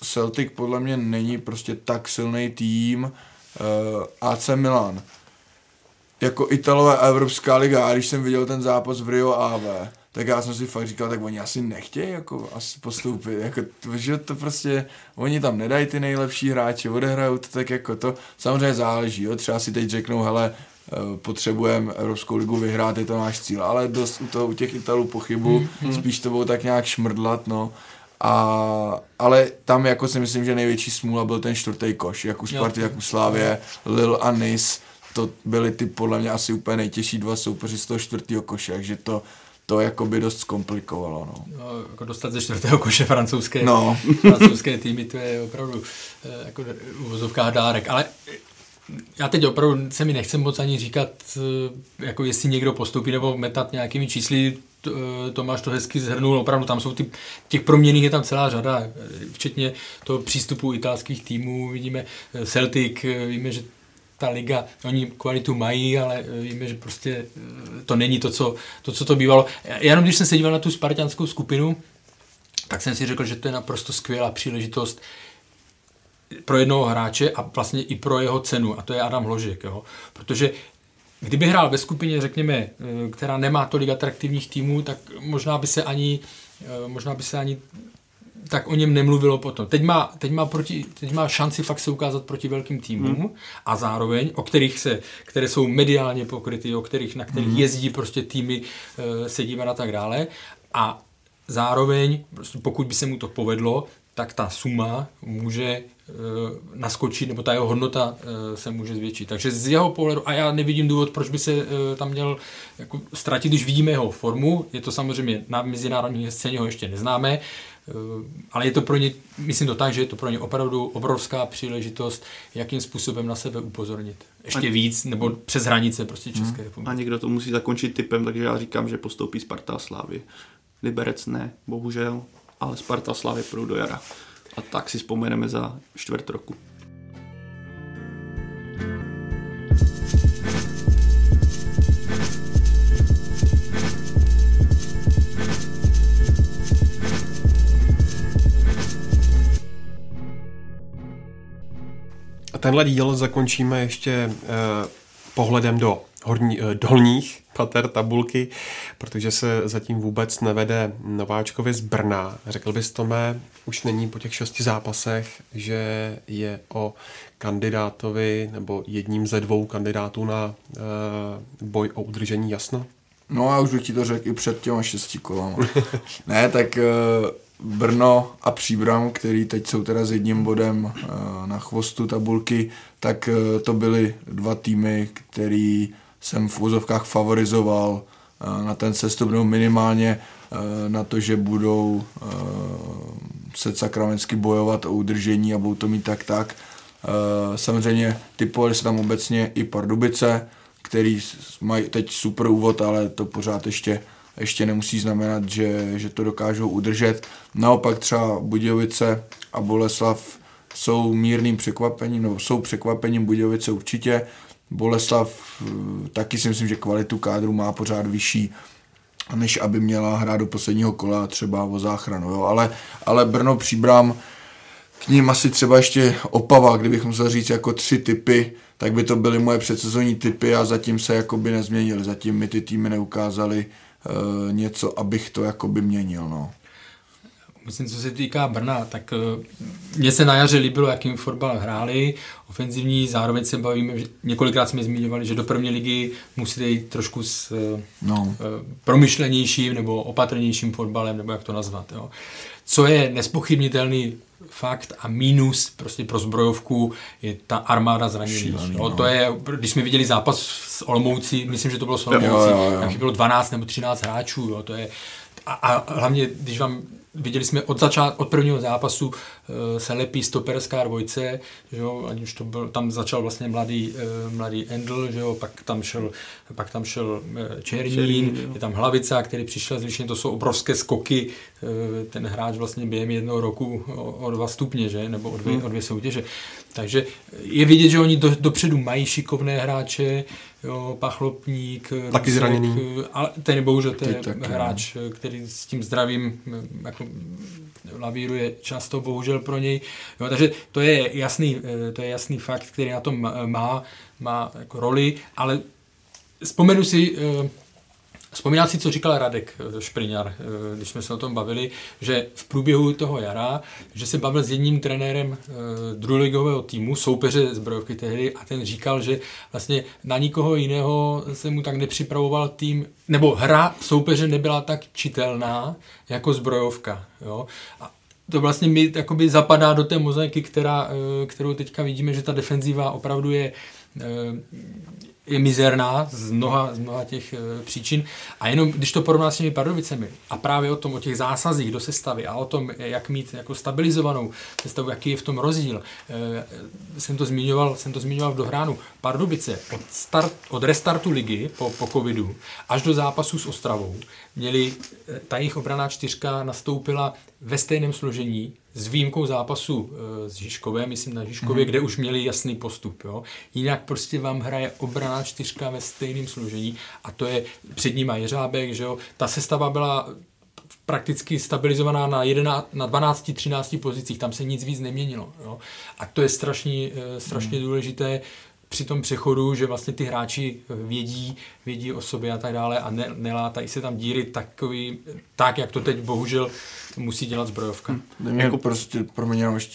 Celtic podle mě není prostě tak silný tým, AC Milan. Jako Italové a Evropská liga, a když jsem viděl ten zápas v Rio AV, tak já jsem si fakt říkal, tak oni asi nechtějí jako asi postoupit, jako, že to prostě, oni tam nedají ty nejlepší hráče, odehrajou to tak jako to, samozřejmě záleží, jo, třeba si teď řeknou, hele, potřebujeme Evropskou ligu vyhrát, je to náš cíl, ale dost u těch Italů pochybu, spíš to bylo tak nějak šmrdlat, no. Ale tam jako si myslím, že největší smůla byl ten čtvrtý koš, jak u Sparty, jak u Slavie, Lille a Nice, to byly ty podle mě asi úplně nejtěžší dva soupeři z toho čtvrtého koše, takže to jako by dost zkomplikovalo. No, jako dostat ze čtvrtého koše francouzské týmy, to je opravdu jako uvozovká dárek, ale já teď opravdu se mi nechcem moc ani říkat, jako jestli někdo postupí nebo metat nějakými čísly. Tomáš to hezky zhrnul, opravdu tam jsou těch proměnných je tam celá řada, včetně toho přístupu italských týmů, vidíme Celtic, víme, že ta liga, oni kvalitu mají, ale víme, že prostě to není to, co to bývalo. Jenom když jsem se díval na tu spartianskou skupinu, tak jsem si řekl, že to je naprosto skvělá příležitost pro jednoho hráče a vlastně i pro jeho cenu, a to je Adam Hložek, jo? Protože kdyby hrál ve skupině, řekněme, která nemá tolik atraktivních týmů, tak možná by se ani tak o něm nemluvilo potom. Teď má šanci fakt se ukázat proti velkým týmům a zároveň, které jsou mediálně pokryty, na kterých jezdí prostě týmy, se dívat a tak dále. A zároveň, pokud by se mu to povedlo, tak ta suma může naskočit, nebo ta jeho hodnota se může zvětšit. Takže z jeho pohledu, a já nevidím důvod, proč by se tam měl jako ztratit, když vidíme jeho formu, je to samozřejmě na mezinárodní scéně, ho ještě neznáme, ale je to pro ně, myslím to tak, že je to pro ně opravdu obrovská příležitost, jakým způsobem na sebe upozornit. Ještě víc, nebo přes hranice prostě České republiky. A někdo to musí zakončit tipem, takže já říkám, že postoupí Sparta a Slavii. Liberec ne, bohužel, ale Sparta a Slavii půjdou do jara. A tak si vzpomeneme za čtvrt roku. A tenhle díl zakončíme ještě pohledem do dolních pater tabulky, protože se zatím vůbec nevede Nováčkovi z Brna. Řekl bys, Tome, už není po těch 6 zápasech, že je o kandidátovi nebo jedním ze 2 kandidátů na boj o udržení jasno? No a už bych ti to řekl i před těma 6 kolama. Ne, tak Brno a Příbram, který teď jsou teda s jedním bodem na chvostu tabulky, tak to byly 2 týmy, který jsem v úzovkách favorizoval na ten sestup, nebo minimálně na to, že budou se sakramensky bojovat o udržení a budou to mít tak. Samozřejmě typovali se tam obecně i Pardubice, který mají teď super úvod, ale to pořád ještě nemusí znamenat, že to dokážou udržet. Naopak třeba Budějovice a Boleslav jsou mírným překvapením, nebo jsou překvapením, Budějovice určitě. Boleslav taky si myslím, že kvalitu kádru má pořád vyšší než aby měla hrát do posledního kola třeba o záchranu. Jo? Ale Brno, Příbram, k ním asi třeba ještě Opava, kdybych musel říct jako 3 typy, tak by to byly moje předsezonní typy a zatím se jakoby nezměnily. Zatím mi ty týmy neukázaly něco, abych to jakoby měnil. No. Myslím, co se týká Brna, tak mně se na jaře líbilo, jakým fotbal hráli, ofenzivní, zároveň se bavíme, že několikrát jsme zmiňovali, že do první ligy musí jít trošku s promyšlenějším nebo opatrnějším fotbalem, nebo jak to nazvat. Jo. Co je nespochybnitelný fakt a mínus prostě pro zbrojovku je ta armáda zraněných. No. To je, když jsme viděli zápas s Olomoucí, myslím, že to bylo s Olomoucí, tam bylo 12 nebo 13 hráčů. Jo. To je, a hlavně, když vám viděli jsme od prvního zápasu se lepí stoperská dvojce, že jo, ať už to byl, tam začal vlastně mladý Endl, že jo, pak tam šel Černín, je tam Hlavica, který přišel z Líšně, to jsou obrovské skoky, ten hráč vlastně během jednoho roku o 2 stupně, že, nebo o dvě soutěže. Takže je vidět, že oni dopředu mají šikovné hráče, jo, Pachlopník, taky zraněný. Ale ten bohužel hráč, který s tím zdravím jako lavíruje často, bohužel pro něj. Jo, takže to je jasný fakt, který na tom má jako roli, ale vzpomínám si, co říkal Radek Špriňar, když jsme se o tom bavili, že v průběhu toho jara, že se bavil s jedním trenérem druholigového týmu, soupeře zbrojovky tehdy, a ten říkal, že vlastně na nikoho jiného se mu tak nepřipravoval tým, nebo hra soupeře nebyla tak čitelná jako zbrojovka. Jo? A to vlastně mi jakoby zapadá do té mozaiky, kterou teďka vidíme, že ta defenziva opravdu je mizerná z mnoha těch příčin. A jenom když to porovná s těmi Pardovicemi a právě o tom, o těch zásazích do sestavy a o tom, jak mít jako stabilizovanou sestavu, jaký je v tom rozdíl, jsem to zmiňoval v Dohránu. Pardubice od restartu ligy po covidu až do zápasu s Ostravou měli, ta jejich obranná čtyřka nastoupila ve stejném složení s výjimkou zápasu s Žižkovem, myslím na Žižkově, kde už měli jasný postup. Jo? Jinak prostě vám hraje obranná čtyřka ve stejném složení a to je před nima Jeřábek, že jo? Ta sestava byla prakticky stabilizovaná na 12-13 pozicích, tam se nic víc neměnilo. Jo? A to je strašně důležité při tom přechodu, že vlastně ty hráči vědí o sobě a tak dále a nelátají se tam díry tak, jak to teď bohužel musí dělat zbrojovka. Jako prostě,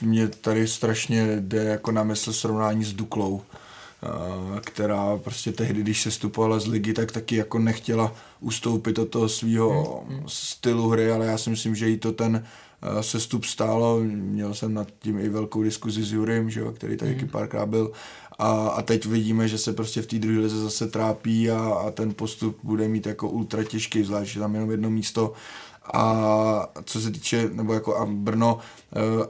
mě tady strašně jde jako na mysl srovnání s Duklou, která prostě tehdy, když se stupovala z ligy, tak taky jako nechtěla ustoupit od toho svého stylu hry, ale já si myslím, že jí to ten sestup stálo. Měl jsem nad tím i velkou diskuzi s Jurym, že jo, který taky párkrát byl. A teď vidíme, že se prostě v té druhé lize zase trápí a ten postup bude mít jako ultra těžký, zvlášť tam jenom jedno místo. A co se týče, nebo jako a Brno,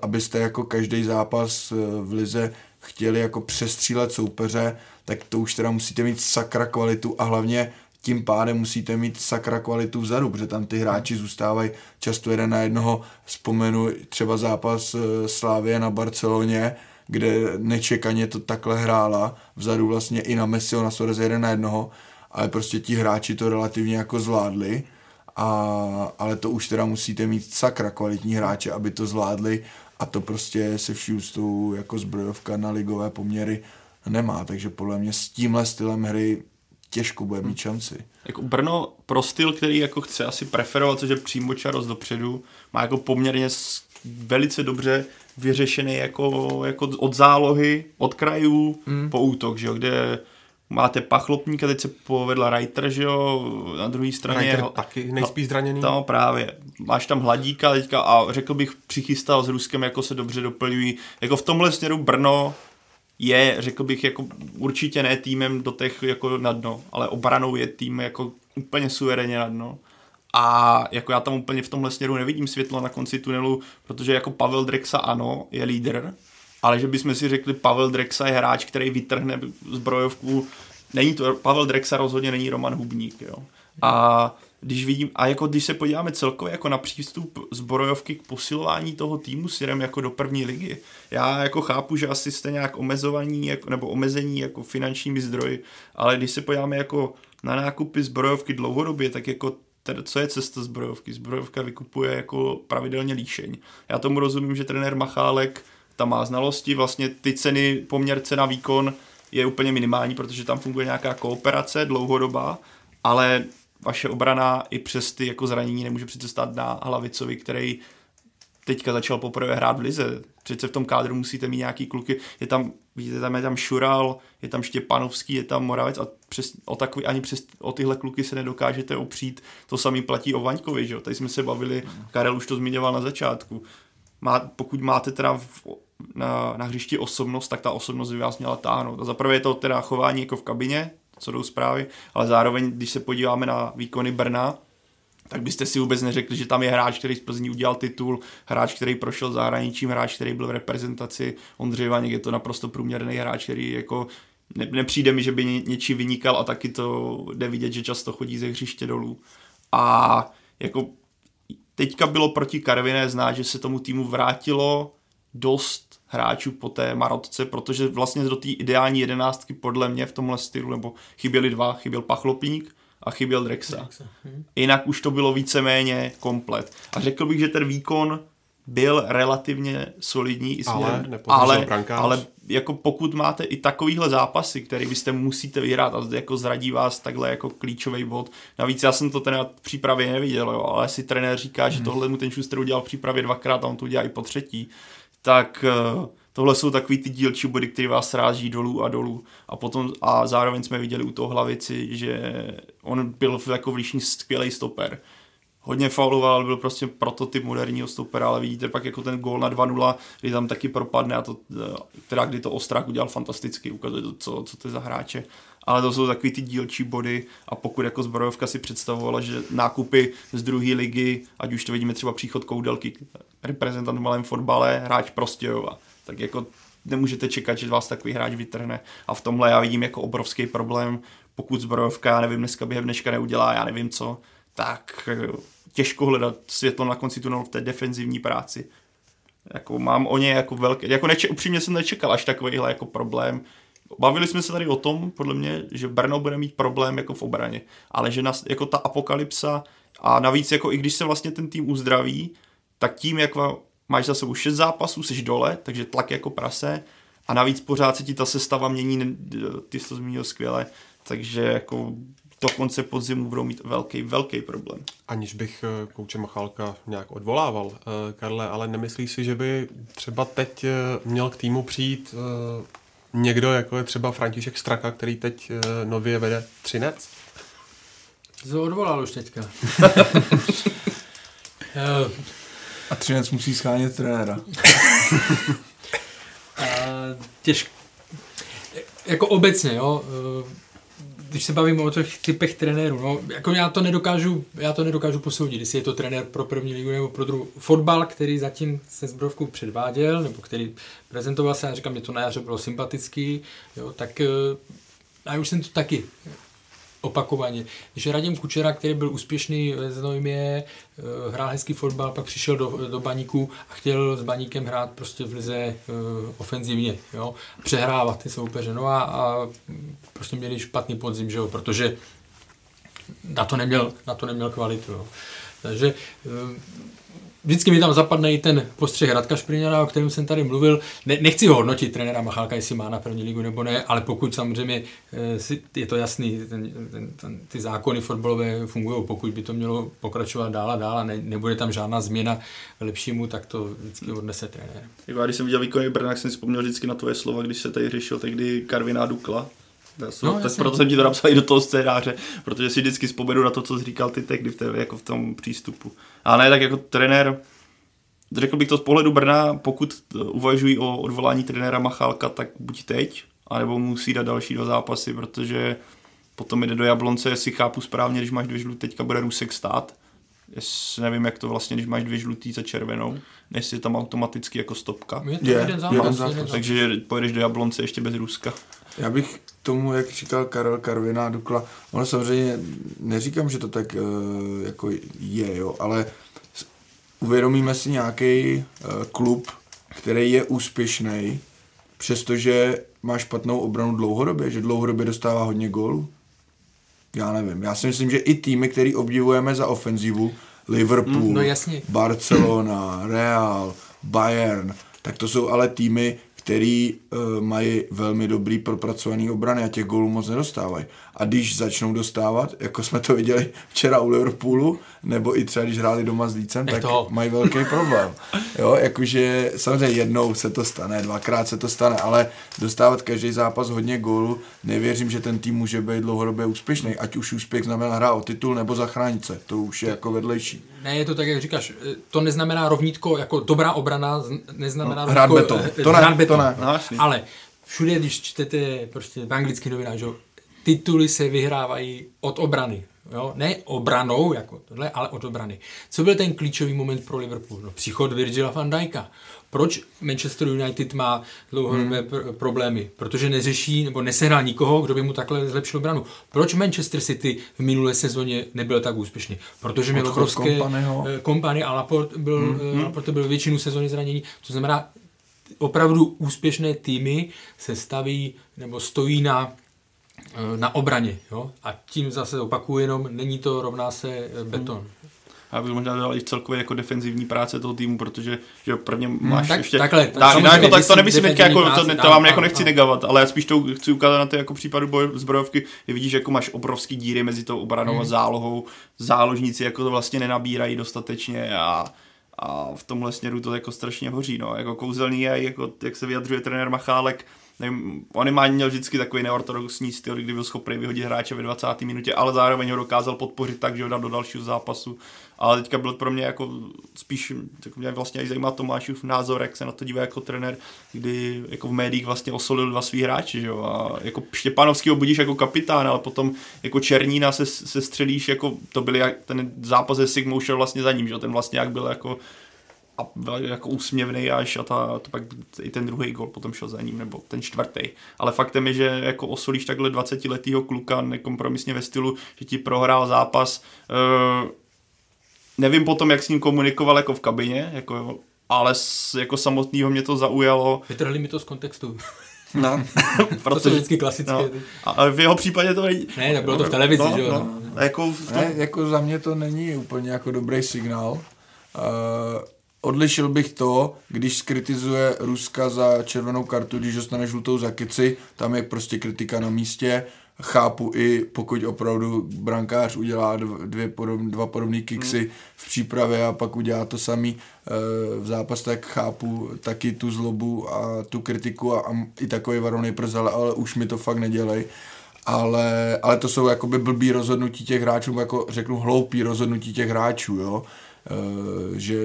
abyste jako každý zápas v lize chtěli jako přestřílet soupeře, tak to už teda musíte mít sakra kvalitu a hlavně tím pádem musíte mít sakra kvalitu vzadu, protože tam ty hráči zůstávají často jeden na jednoho. Vzpomenu třeba zápas Slavie na Barceloně, kde nečekaně to takhle hrála, vzadu vlastně i na Messiho, na Suarez jeden na jednoho, ale prostě ti hráči to relativně jako zvládli, ale to už teda musíte mít sakra kvalitní hráče, aby to zvládli a to prostě se vší úctou jako zbrojovka na ligové poměry nemá, takže podle mě s tímhle stylem hry těžko bude mít šanci. Jako Brno pro styl, který jako chce asi preferovat, což je přímočarost dopředu, má jako poměrně velice dobře vyřešený jako od zálohy, od krajů po útok, že jo, kde máte Pachlopníka, teď se povedla Reiter, že jo, na druhé straně. Reiter taky nejspíš zraněný. Tam právě, máš tam Hladíka teďka a řekl bych přichystal s Ruskem, jako se dobře doplňují, jako v tomhle směru Brno je, řekl bych, jako určitě ne týmem do těch jako na dno, ale obranou je tým jako úplně suverénně na dno. A jako já tam úplně v tomhle směru nevidím světlo na konci tunelu, protože jako Pavel Drexa ano, je lídr, ale že bychom si řekli, Pavel Drexa je hráč, který vytrhne zbrojovku, není to, Pavel Drexa rozhodně není Roman Hubník, jo. A když se podíváme celkově jako na přístup zbrojovky k posilování toho týmu směrem jako do první ligy, já jako chápu, že asi jste nějak omezovaní jako, nebo omezení jako finančními zdroji, ale když se podíváme jako na nákupy zbrojovky dlouhodobě, tak jako teda, co je cesta zbrojovky? Zbrojovka vykupuje jako pravidelně líšeň. Já tomu rozumím, že trenér Machálek tam má znalosti, vlastně ty ceny, poměr cena výkon je úplně minimální, protože tam funguje nějaká kooperace dlouhodobá, ale vaše obrana i přes ty jako zranění nemůže přece stát na Hlavicovi, který teďka začal poprvé hrát v lize. Přece v tom kádru musíte mít nějaký kluky. Je tam, vidíte, tam je tam Šural, je tam Štěpanovský, je tam Moravec a o tyhle kluky se nedokážete opřít. To samý platí o Vaňkovi, že jo? Tady jsme se bavili, Karel už to zmiňoval na začátku. Pokud máte teda na hřišti osobnost, tak ta osobnost by vás měla táhnout. A zaprvé je to teda chování jako v kabině, co jdou zprávy, ale zároveň, když se podíváme na výkony Brna, tak byste si vůbec neřekli, že tam je hráč, který z Plzní udělal titul, hráč, který prošel zahraničím, hráč, který byl v reprezentaci. Ondřej Vaněk je to naprosto průměrný hráč, který jako nepřijde mi, že by něčí vynikal, a taky to jde vidět, že často chodí ze hřiště dolů. A jako teďka bylo proti Karviné znát, že se tomu týmu vrátilo dost hráčů po té Marotce, protože vlastně do té ideální jedenáctky podle mě v tomhle stylu, nebo chyběli dva, chyběl Pachlopník a chyběl Drexa. Jinak už to bylo víceméně komplet. A řekl bych, že ten výkon byl relativně solidní i směrem, ale jako pokud máte i takovýhle zápasy, které byste musíte vyhrát a jako zradí vás takhle jako klíčový bod. Navíc já jsem to teda v přípravě neviděl, jo, ale si trenér říká, že tohle mu ten Šuster udělal v přípravě dvakrát a on to udělá i po třetí. Tak tohle jsou takový ty dílčí body, které vás sráží dolů a dolů. A zároveň jsme viděli u toho Hlavici, že on byl jako v líšní skvělej stoper. Hodně fauloval, byl prostě prototyp moderního stopera, ale vidíte pak jako ten gól na 2-0, kdy tam taky propadne, a to, teda kdy to Ostrák udělal fantasticky, ukazuje to, co to je za hráče. Ale to jsou takový ty dílčí body, a pokud jako Zbrojovka si představovala, že nákupy z druhé ligy, ať už to vidíme třeba příchod Koudelky, reprezentant v malém fotbale, hráč Prostějova, tak jako nemůžete čekat, že vás takový hráč vytrhne. A v tomhle já vidím jako obrovský problém, pokud Zbrojovka, já nevím, dneska během dneška neudělá, já nevím co, tak těžko hledat světlo na konci tunelu v té defenzivní práci. Jako mám o ně jako velké, jako upřímně jsem nečekal až takovýhle jako problém. Bavili jsme se tady o tom, podle mě, že Brno bude mít problém jako v obraně, ale že jako ta apokalypsa, a navíc jako i když se vlastně ten tým uzdraví, tak tím, jak máš za sebou 6 zápasů, jsi dole, takže tlak jako prase, a navíc pořád se ti ta sestava mění, ty jsi to zmínil skvěle, takže jako do konce podzimu budou mít velký, velký problém. Aniž bych kouče Machálka nějak odvolával, Karle, ale nemyslíš si, že by třeba teď měl k týmu přijít někdo, jako je třeba František Straka, který teď nově vede Třinec? To odvolal už teďka. A Třinec musí schánět trenéra. Těžko. Jako obecně, jo. Když se bavíme o těch typech trenérů, no, jako já to nedokážu posoudit, jestli je to trenér pro první ligu nebo pro druhou. Fotbal, který zatím se Zbrojovkou předváděl, nebo který prezentoval se, já říkám, mě to na jaře bylo sympatický, jo, tak a už jsem to taky opakovaně. Když Radim Kučera, který byl úspěšný ve Znojmě, hrál hezký fotbal, pak přišel do Baníku a chtěl s Baníkem hrát prostě v lize ofenzivně, jo, přehrávat ty soupeře, no a prostě měli špatný podzim, že jo, protože na to neměl kvalitu, jo. Takže vždycky mi tam zapadne i ten postřeh Radka Špriňana, o kterém jsem tady mluvil. Nechci ho hodnotit, trenéra Machálka, jestli má na první ligu nebo ne, ale pokud samozřejmě je to jasný, ty zákony fotbalové fungují, pokud by to mělo pokračovat dál a dál a nebude tam žádná změna lepšímu, tak to vždycky odnese trenér. Já když jsem viděl výkony Brna, jsem vzpomněl vždycky na tvoje slova, když se tady řešil tehdy Karviná Dukla. Tak proto jsem ti to napsal i do toho scénáře, protože si vždycky vzpomenu na to, co jsi říkal ty tehdy jako v tom přístupu. A ne, tak jako trenér, řekl bych to z pohledu Brna, pokud uvažují o odvolání trenéra Machálka, tak buď teď, anebo musí dát další 2 zápasy, protože potom jde do Jablonce, jestli chápu správně, když máš 2 žlutý, teďka bude Rusek stát. Nevím, jak to vlastně, když máš 2 žlutý za červenou, jestli je tam automaticky jako stopka. Je jeden zápas. Takže pojedeš do Jablonce ještě bez Ruska. Já bych tomu, jak říkal Karel, Karviná Dukla, ono samozřejmě, neříkám, že to tak jako je, jo, ale uvědomíme si nějaký klub, který je úspěšný, přestože má špatnou obranu dlouhodobě, že dlouhodobě dostává hodně gólů. já nevím. Já si myslím, že i týmy, který obdivujeme za ofenzivu, Liverpool, Barcelona, Real, Bayern, tak to jsou ale týmy, který mají velmi dobrý propracovaný obrany a těch gólů moc nedostávají. A když začnou dostávat, jako jsme to viděli včera u Liverpoolu, nebo i třeba když hráli doma s Lícem, tak mají velký problém. Jo, jakože samozřejmě jednou se to stane, dvakrát se to stane, ale dostávat každý zápas hodně gólů, nevěřím, že ten tým může být dlouhodobě úspěšný, ať už úspěch znamená hra o titul nebo zachránit se, to už je jako vedlejší. Ne, je to tak, jak říkáš, to neznamená rovnítko, jako dobrá obrana, neznamená rovnítko, hrát beton. To ne. Ale všude, když čtete prostě v anglických novinách, že tituly se vyhrávají od obrany. Jo? Ne obranou, jako tohle, ale od obrany. Co byl ten klíčový moment pro Liverpool? No, příchod Virgila van Dijka. Proč Manchester United má dlouhodobé problémy? Protože neřeší nebo nesehnal nikoho, kdo by mu takhle zlepšil obranu. Proč Manchester City v minulé sezóně nebyl tak úspěšný? Protože měl obrovské Kompany a Laporte byl většinu sezóny zranění. To znamená, opravdu úspěšné týmy se staví nebo stojí na obraně. Jo? A tím zase opakuju jenom, není to rovná se beton. Já bych možná dodal i celkově jako defenzivní práce toho týmu, protože že prvně máš tak, ještě... Tak to nemyslím jako, to vám jako nechci negovat, ale já spíš to chci ukázat na ty jako případu zbrojovky, kde vidíš, jako máš obrovský díry mezi tou obranou a zálohou, záložníci jako to vlastně nenabírají dostatečně a v tomhle směru to jako strašně hoří, no, jako kouzelný je, jako, jak se vyjadřuje trenér Machálek, nevím, on měl vždycky takový neortodoxní styl, kdy byl schopný vyhodit hráče ve 20. minutě, ale zároveň ho dokázal podpořit tak, že ho dal do dalšího zápasu, ale teďka byl pro mě jako spíš, tak mě vlastně i zajímá Tomášův názor, jak se na to dívá jako trenér, kdy jako v médiích vlastně osolil dva svý hráči, že jo, a jako Štěpánovskýho budíš jako kapitán, ale potom jako Černína se střelíš, jako to byl ten zápas se Sigmou šel vlastně za ním, že jo, ten vlastně jak byl jako úsměvnej až a to pak i ten druhý gól potom šel za ním, nebo ten čtvrtý. Ale faktem je, že jako osolíš takhle 20letýho kluka nekompromisně ve stylu, že ti prohrál zápas. Nevím potom, jak s ním komunikoval jako v kabině, jako, ale jako samotného mě to zaujalo. Vytrhli mi to z kontextu. No. To jsou vždycky klasické. No. A v jeho případě to není. Ne, tak bylo to v televizi, že jo. No. Jako za mě to není úplně jako dobrý signál. Odlišil bych to, když skritizuje Ruska za červenou kartu, když dostane žlutou za keci, tam je prostě kritika na místě. Chápu i, pokud opravdu brankář udělá dva podobné kiksy v přípravě a pak udělá to samý v zápas, tak chápu taky tu zlobu a tu kritiku a i takový varovný prst, ale už mi to fakt nedělej. Ale to jsou jakoby blbý rozhodnutí těch hráčů, jako řeknu hloupý rozhodnutí těch hráčů, jo.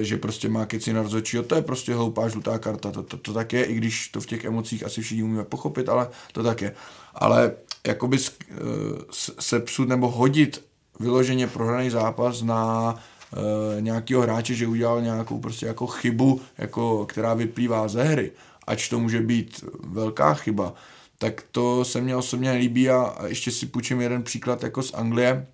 Že prostě má keci na rozhodčího, to je prostě hloupá žlutá karta, to tak je, i když to v těch emocích asi všichni umíme pochopit, ale to tak je. Ale jakoby sepsut nebo hodit vyloženě prohraný zápas na nějakého hráče, že udělal nějakou prostě jako chybu, jako, která vyplývá ze hry, ač to může být velká chyba, tak to se mně osobně nelíbí a ještě si půjčím jeden příklad jako z Anglie,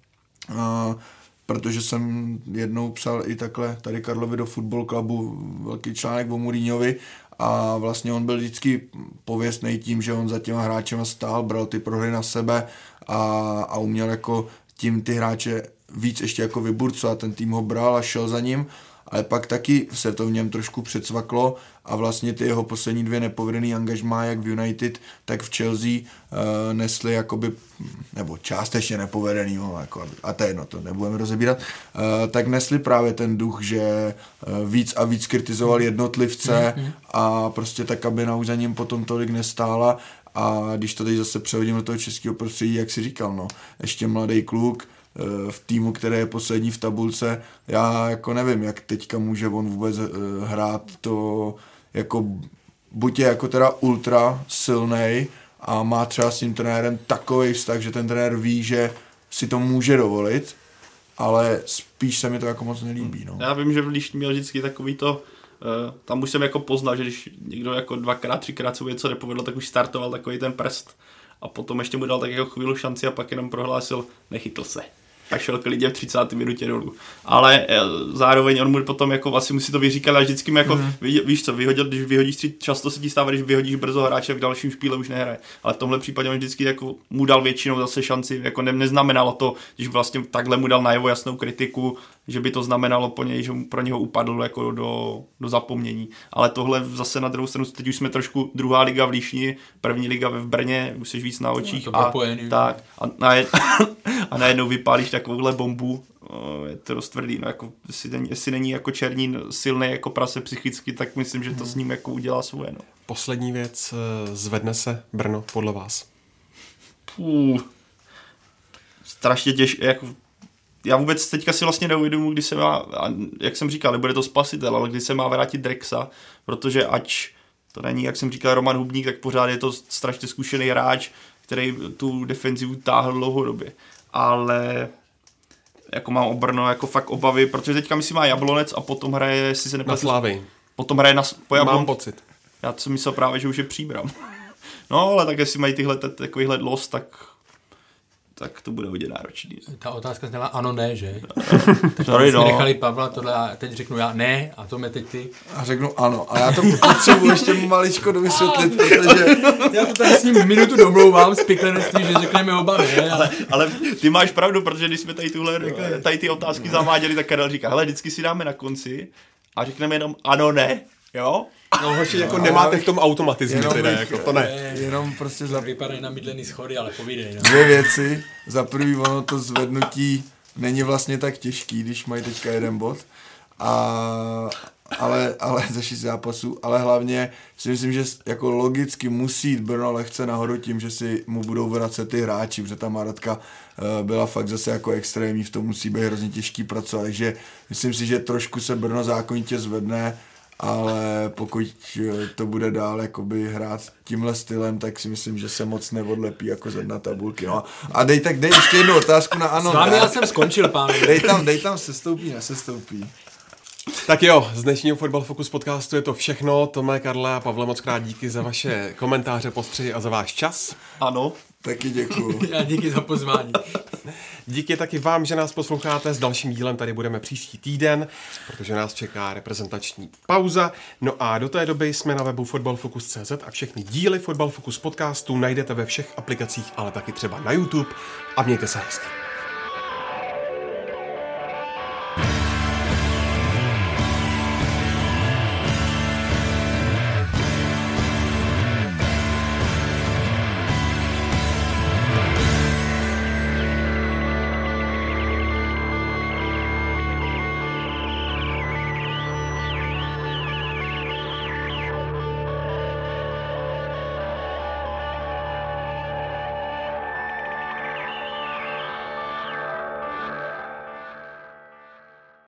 protože jsem jednou psal i takhle tady Karlovi do Football Clubu velký článek o Mourinhovi a vlastně on byl vždycky pověstný tím, že on za těma hráčema stál, bral ty prohry na sebe a uměl jako tím ty hráče víc ještě jako vyburcovat, ten tým ho bral a šel za ním, ale pak taky se to v něm trošku přecvaklo a vlastně ty jeho poslední dvě nepovedený angažmá, jak v United, tak v Chelsea, nesly jakoby, nebo částečně nepovedený, jako, a to jedno, to nebudeme rozebírat, tak nesly právě ten duch, že víc a víc kritizoval jednotlivce a prostě ta kabina už za ním potom tolik nestála a když to teď zase přehodím do toho českého prostředí, jak si říkal, no, ještě mladý kluk, v týmu, který je poslední v tabulce, já jako nevím, jak teďka může on vůbec hrát, to jako buď je jako teda ultra silnej a má třeba s tím trenérem takovej vztah, že ten trenér ví, že si to může dovolit, ale spíš se mi to jako moc nelíbí. No. Já vím, že když měl vždycky takový to, tam už jsem jako poznal, že když někdo jako dvakrát, třikrát se něco nepovedlo, tak už startoval takový ten prst a potom ještě mu dal tak jako chvíli šanci a pak jenom prohlásil, nechytl se. tak šel k lidem v 30. minutě dolů. Ale zároveň on mu potom jako asi musí to vyříkat a vždycky mi jako víš co, vyhodil, když vyhodíš tři, často se ti stává, když vyhodíš brzo hráče v dalším špíle už nehraje. Ale v tomhle případě on vždycky jako mu dal většinou zase šanci, jako neznamenalo to, když vlastně takhle mu dal najevo jasnou kritiku, že by to znamenalo po něj, že pro něho upadl jako do zapomnění. Ale tohle zase na druhou stranu, teď už jsme trošku druhá liga v Líšni, první liga v Brně, už jsi víc na očích a najednou vypálíš takovouhle bombu, je to dost tvrdý, no jako jestli není jako Černín silný jako prase psychicky, tak myslím, že to s ním jako udělá svoje, no. Poslední věc, zvedne se Brno podle vás? Strašně těžké, jako já vůbec teďka si vlastně neuvědomu, kdy se má, jak jsem říkal, nebude to spasitel, ale kdy se má vrátit Drexa, protože ač to není, jak jsem říkal, Roman Hubník, tak pořád je to strašně zkušený hráč, který tu defenzivu táhl dlouhodobě. Ale jako mám o Brno jako fakt obavy, protože teďka myslím má Jablonec a potom hraje, jestli se nepletu, na Slávy. Potom hraje na Jablonec. Mám pocit. Já jsem myslel právě, že už je Příbram. No, ale tak jestli mají takovýhle los, tak to bude hodně náročný. Ta otázka zněla ano, ne, že? Tak sorry, jsme nechali Pavla tohle a teď řeknu já ne a to mě teď ty. A řeknu ano. A já to potřebuji ještě maličko dovysvětlit, protože já to tady s ním minutu domlouvám z piklenectví, že řekneme oba ne. Ale ty máš pravdu, protože když jsme tady ty otázky zaváděli, tak Karel říká, hele, vždycky si dáme na konci a řekneme jenom ano, ne, jo? No hoši, jako no, nemáte v tom automatizmu, teda, jako to ne. Jenom prostě vypadají na mydlený schody, ale povídej. No. Dvě věci. Za prvý, ono to zvednutí není vlastně tak těžký, když mají teďka jeden bod. Ale za 6 zápasů, ale hlavně si myslím, že jako logicky musí jít Brno lehce nahoru tím, že si mu budou vracet ty hráči, protože ta Maratka byla fakt zase jako extrémní, v tom musí být hrozně těžký pracovat, takže myslím si, že trošku se Brno zákonitě zvedne. Ale pokud to bude dál jakoby hrát tímhle stylem, tak si myslím, že se moc neodlepí jako ze dna tabulky. No a dej ještě jednu otázku na ano. S vámi já jsem skončil, pán. Dej tam sestoupí, nesestoupí. Tak jo, z dnešního Fotbal Focus podcastu je to všechno. Tome, Karle a Pavle, moc krát díky za vaše komentáře, postřehy a za váš čas. Ano. Taky děkuju. A díky za pozvání. Díky taky vám, že nás posloucháte. S dalším dílem tady budeme příští týden, protože nás čeká reprezentační pauza. No a do té doby jsme na webu fotbalfocus.cz a všechny díly Fotbal Focus podcastu najdete ve všech aplikacích, ale taky třeba na YouTube. A mějte se hezky.